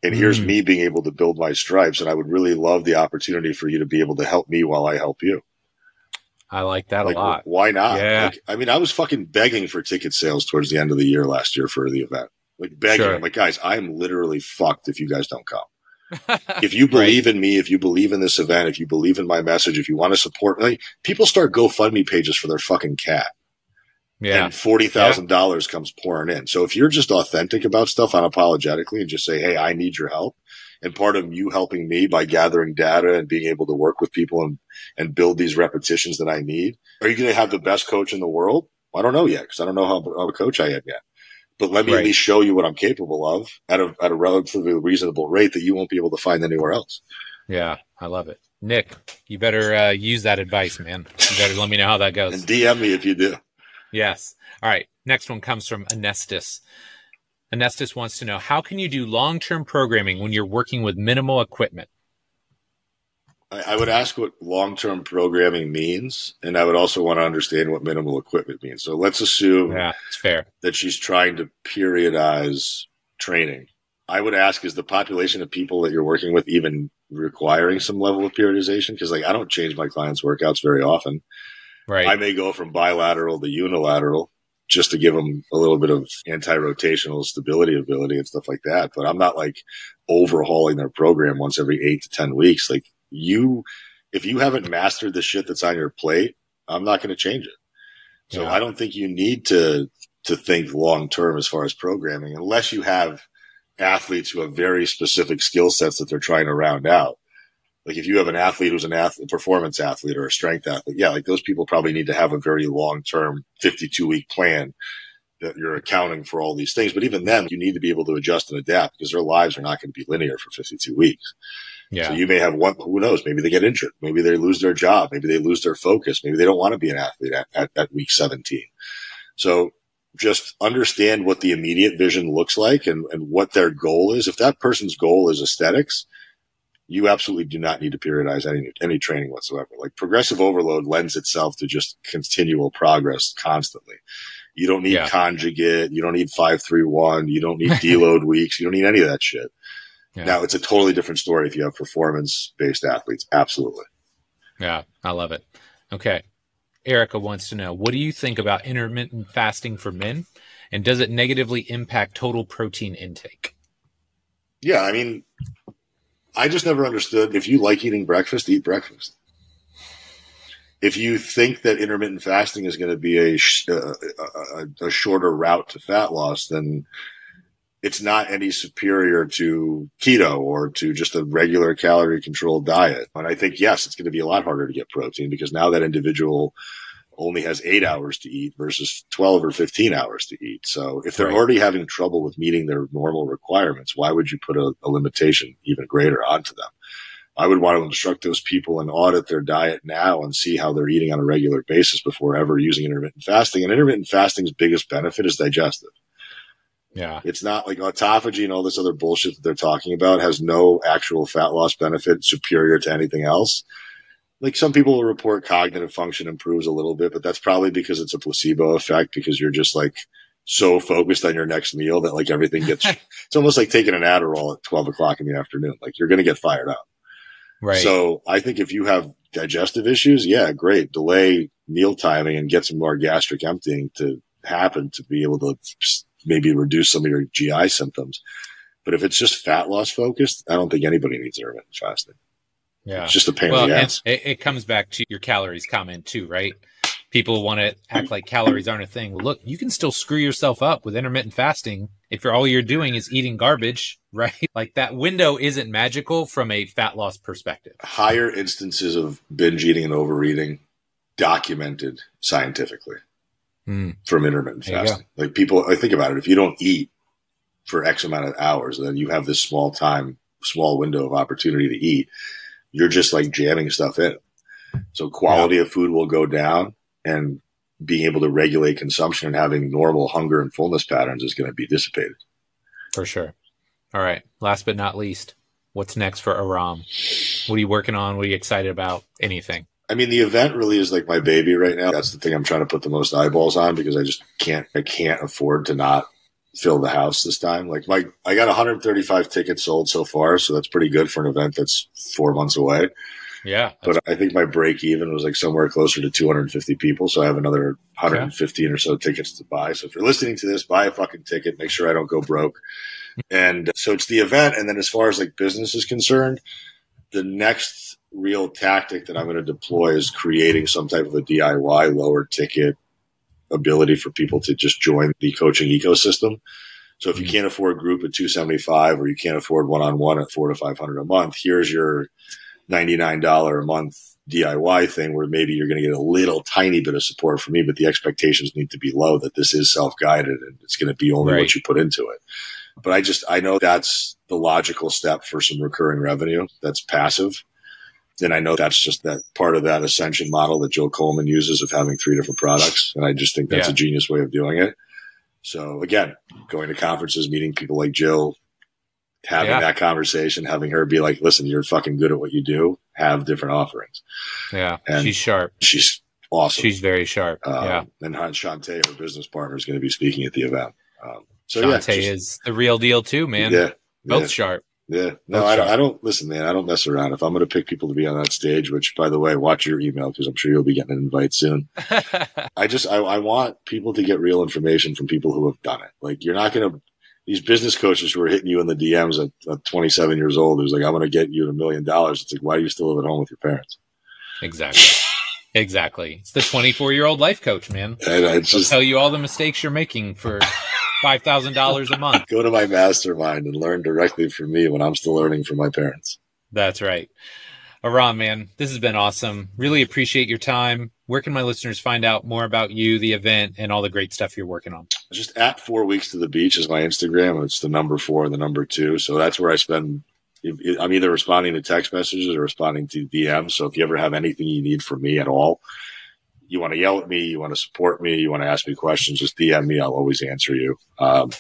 and here's mm. me being able to build my stripes. And I would really love the opportunity for you to be able to help me while I help you. I like that like, a lot. Why not? Yeah. Like, I mean, I was fucking begging for ticket sales towards the end of the year last year for the event. Like begging. Sure. I'm like, guys, I'm literally fucked if you guys don't come. If you believe right. in me, if you believe in this event, if you believe in my message, if you want to support me, like, people start GoFundMe pages for their fucking cat. Yeah. And forty thousand dollars yeah. comes pouring in. So if you're just authentic about stuff unapologetically and just say, hey, I need your help. And part of you helping me by gathering data and being able to work with people and, and build these repetitions that I need. Are you going to have the best coach in the world? I don't know yet, because I don't know how, how a coach I am yet. But let me right. at least show you what I'm capable of at a, at a relatively reasonable rate that you won't be able to find anywhere else. Yeah, I love it. Nick, you better uh, use that advice, man. You better let me know how that goes. And D M me if you do. Yes. All right. Next one comes from Anestis. Anestis wants to know, how can you do long-term programming when you're working with minimal equipment? I, I would ask what long-term programming means, and I would also want to understand what minimal equipment means. So let's assume yeah, it's fair. that she's trying to periodize training. I would ask, is the population of people that you're working with even requiring some level of periodization? Because like I don't change my clients' workouts very often. Right. I may go from bilateral to unilateral just to give them a little bit of anti-rotational stability ability and stuff like that. But I'm not like overhauling their program once every eight to ten weeks. Like you, if you haven't mastered the shit that's on your plate, I'm not going to change it. So yeah. I don't think you need to to think long term as far as programming, unless you have athletes who have very specific skill sets that they're trying to round out. Like if you have an athlete who's an athlete, performance athlete or a strength athlete, yeah, like those people probably need to have a very long-term fifty-two week plan that you're accounting for all these things. But even then, you need to be able to adjust and adapt because their lives are not going to be linear for fifty-two weeks. Yeah. So you may have one, who knows, maybe they get injured. Maybe they lose their job. Maybe they lose their focus. Maybe they don't want to be an athlete at, at, at week seventeen. So just understand what the immediate vision looks like and, and what their goal is. If that person's goal is aesthetics, you absolutely do not need to periodize any any training whatsoever. Like progressive overload lends itself to just continual progress constantly. You don't need yeah. conjugate. You don't need five three one. You don't need deload weeks. You don't need any of that shit. Yeah. Now, it's a totally different story if you have performance-based athletes. Absolutely. Yeah, I love it. Okay. Erica wants to know, what do you think about intermittent fasting for men? And does it negatively impact total protein intake? Yeah, I mean, I just never understood. If you like eating breakfast, eat breakfast. If you think that intermittent fasting is going to be a, sh- uh, a, a shorter route to fat loss, then it's not any superior to keto or to just a regular calorie controlled diet. And I think, yes, it's going to be a lot harder to get protein because now that individual only has eight hours to eat versus twelve or fifteen hours to eat. So if they're right. already having trouble with meeting their normal requirements, why would you put a, a limitation even greater onto them? I would want to instruct those people and audit their diet now and see how they're eating on a regular basis before ever using intermittent fasting. And intermittent fasting's biggest benefit is digestive. Yeah. It's not like autophagy and all this other bullshit that they're talking about has no actual fat loss benefit superior to anything else. Like some people will report cognitive function improves a little bit, but that's probably because it's a placebo effect because you're just like so focused on your next meal that like everything gets, it's almost like taking an Adderall at twelve o'clock in the afternoon. Like you're going to get fired up. Right. So I think if you have digestive issues, yeah, great. Delay meal timing and get some more gastric emptying to happen to be able to maybe reduce some of your G I symptoms. But if it's just fat loss focused, I don't think anybody needs intermittent fasting. Yeah. It's just a pain well, in the ass. It, it comes back to your calories comment too, right? People want to act like calories aren't a thing. Well, look, you can still screw yourself up with intermittent fasting if you're all you're doing is eating garbage, right? Like that window isn't magical from a fat loss perspective. Higher instances of binge eating and overeating documented scientifically mm. from intermittent fasting. Like people, I think about it. If you don't eat for X amount of hours, then you have this small time, small window of opportunity to eat. You're just like jamming stuff in. So quality yeah. of food will go down and being able to regulate consumption and having normal hunger and fullness patterns is going to be dissipated. For sure. All right. Last but not least, what's next for Aram? What are you working on? What are you excited about? Anything? I mean, the event really is like my baby right now. That's the thing I'm trying to put the most eyeballs on because I just can't, I can't afford to not fill the house this time. Like my, I got one hundred thirty-five tickets sold so far. So that's pretty good for an event that's four months away. Yeah. But I think my break even was like somewhere closer to two hundred fifty people. So I have another one hundred fifteen yeah. or so tickets to buy. So if you're listening to this, buy a fucking ticket, make sure I don't go broke. And so it's the event. And then as far as like business is concerned, the next real tactic that I'm going to deploy is creating some type of a D I Y lower ticket ability for people to just join the coaching ecosystem. So if you can't afford group at two seventy-five or you can't afford one-on-one at four to five hundred a month, here's your ninety-nine dollars a month D I Y thing where maybe you're going to get a little tiny bit of support from me, but the expectations need to be low that this is self-guided and it's going to be only right. what you put into it. But I just, I know that's the logical step for some recurring revenue that's passive. And I know that's just that part of that ascension model that Jill Coleman uses of having three different products. And I just think that's yeah. a genius way of doing it. So again, going to conferences, meeting people like Jill, having yeah. that conversation, having her be like, listen, you're fucking good at what you do, have different offerings. Yeah. And she's sharp. She's awesome. She's very sharp. Um, yeah. And Han Shantae, her business partner, is going to be speaking at the event. Um, so Shantae yeah, just, is the real deal too, man. Yeah. Both yeah. sharp. Yeah. No, I don't, I don't listen, man. I don't mess around. If I'm going to pick people to be on that stage, which by the way, watch your email because I'm sure you'll be getting an invite soon. I just, I, I want people to get real information from people who have done it. Like you're not going to, these business coaches who are hitting you in the D Ms at, at twenty-seven years old, who's like, I'm going to get you a million dollars. It's like, why do you still live at home with your parents? Exactly. Exactly. It's the twenty-four year old life coach, man. And I just tell you all the mistakes you're making for five thousand dollars a month. Go to my mastermind and learn directly from me when I'm still learning from my parents. That's right. Aram, man, this has been awesome. Really appreciate your time. Where can my listeners find out more about you, the event, and all the great stuff you're working on? Just at Four Weeks to the Beach is my Instagram. It's the number four and the number two. So that's where I spend. I'm either responding to text messages or responding to D Ms. So if you ever have anything you need from me at all, you want to yell at me, you want to support me, you want to ask me questions, just D M me. I'll always answer you. Um,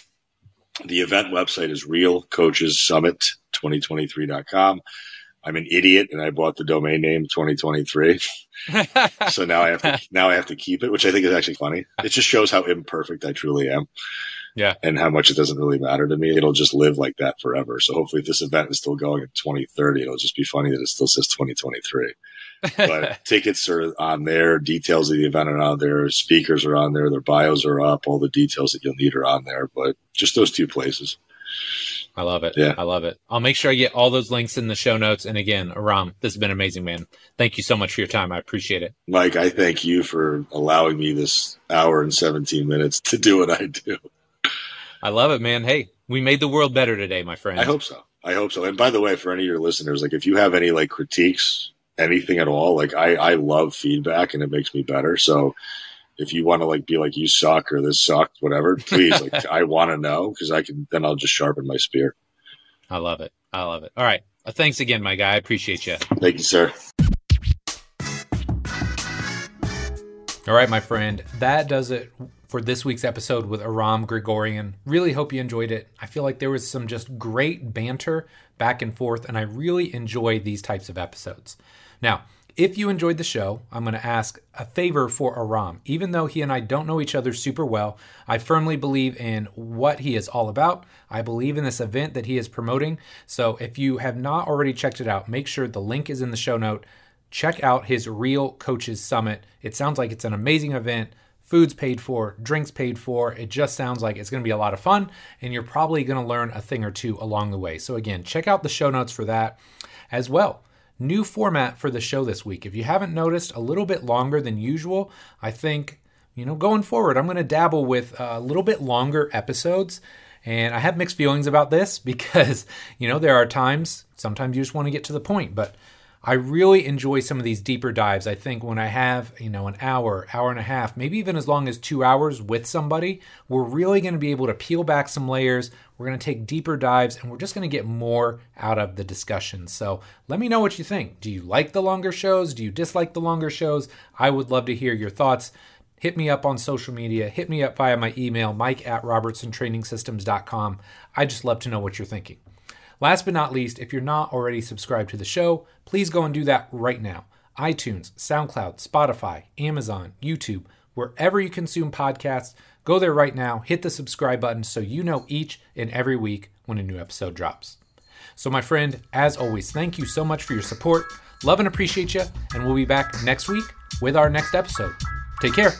the event website is real coaches summit twenty twenty-three dot com. I'm an idiot and I bought the domain name twenty twenty-three. So now I have to, now I have to keep it, which I think is actually funny. It just shows how imperfect I truly am. Yeah. And how much it doesn't really matter to me. It'll just live like that forever. So hopefully if this event is still going in twenty thirty, it'll just be funny that it still says twenty twenty-three. But tickets are on there. Details of the event are on there. Speakers are on there. Their bios are up. All the details that you'll need are on there. But just those two places. I love it. Yeah. I love it. I'll make sure I get all those links in the show notes. And again, Aram, this has been amazing, man. Thank you so much for your time. I appreciate it. Mike, I thank you for allowing me this hour and seventeen minutes to do what I do. I love it, man. Hey, we made the world better today, my friend. I hope so. I hope so. And by the way, for any of your listeners, like if you have any like critiques, anything at all, like I, I love feedback and it makes me better. So if you want to like be like, you suck or this sucked, whatever, please, like I want to know because I can, then I'll just sharpen my spear. I love it. I love it. All right. Well, thanks again, my guy. I appreciate you. Thank you, sir. All right, my friend, that does it for this week's episode with Aram Grigorian. Really hope you enjoyed it. I feel like there was some just great banter back and forth, and I really enjoy these types of episodes. Now, if you enjoyed the show, I'm going to ask a favor for Aram. Even though he and I don't know each other super well, I firmly believe in what he is all about. I believe in this event that he is promoting. So if you have not already checked it out, make sure the link is in the show note. Check out his Real Coaches Summit. It sounds like it's an amazing event. Food's paid for, drinks paid for. It just sounds like it's going to be a lot of fun, and you're probably going to learn a thing or two along the way. So again, check out the show notes for that as well. New format for the show this week. If you haven't noticed, a little bit longer than usual. I think, you know, going forward, I'm going to dabble with a little bit longer episodes. And I have mixed feelings about this because, you know, there are times, sometimes you just want to get to the point, but I really enjoy some of these deeper dives. I think when I have, you know, an hour, hour and a half, maybe even as long as two hours with somebody, we're really going to be able to peel back some layers. We're going to take deeper dives, and we're just going to get more out of the discussion. So let me know what you think. Do you like the longer shows? Do you dislike the longer shows? I would love to hear your thoughts. Hit me up on social media. Hit me up via my email, mike at robertson training systems dot com. I just love to know what you're thinking. Last but not least, if you're not already subscribed to the show, please go and do that right now. iTunes, SoundCloud, Spotify, Amazon, YouTube, wherever you consume podcasts, go there right now, hit the subscribe button so you know each and every week when a new episode drops. So my friend, as always, thank you so much for your support. Love and appreciate you, and we'll be back next week with our next episode. Take care.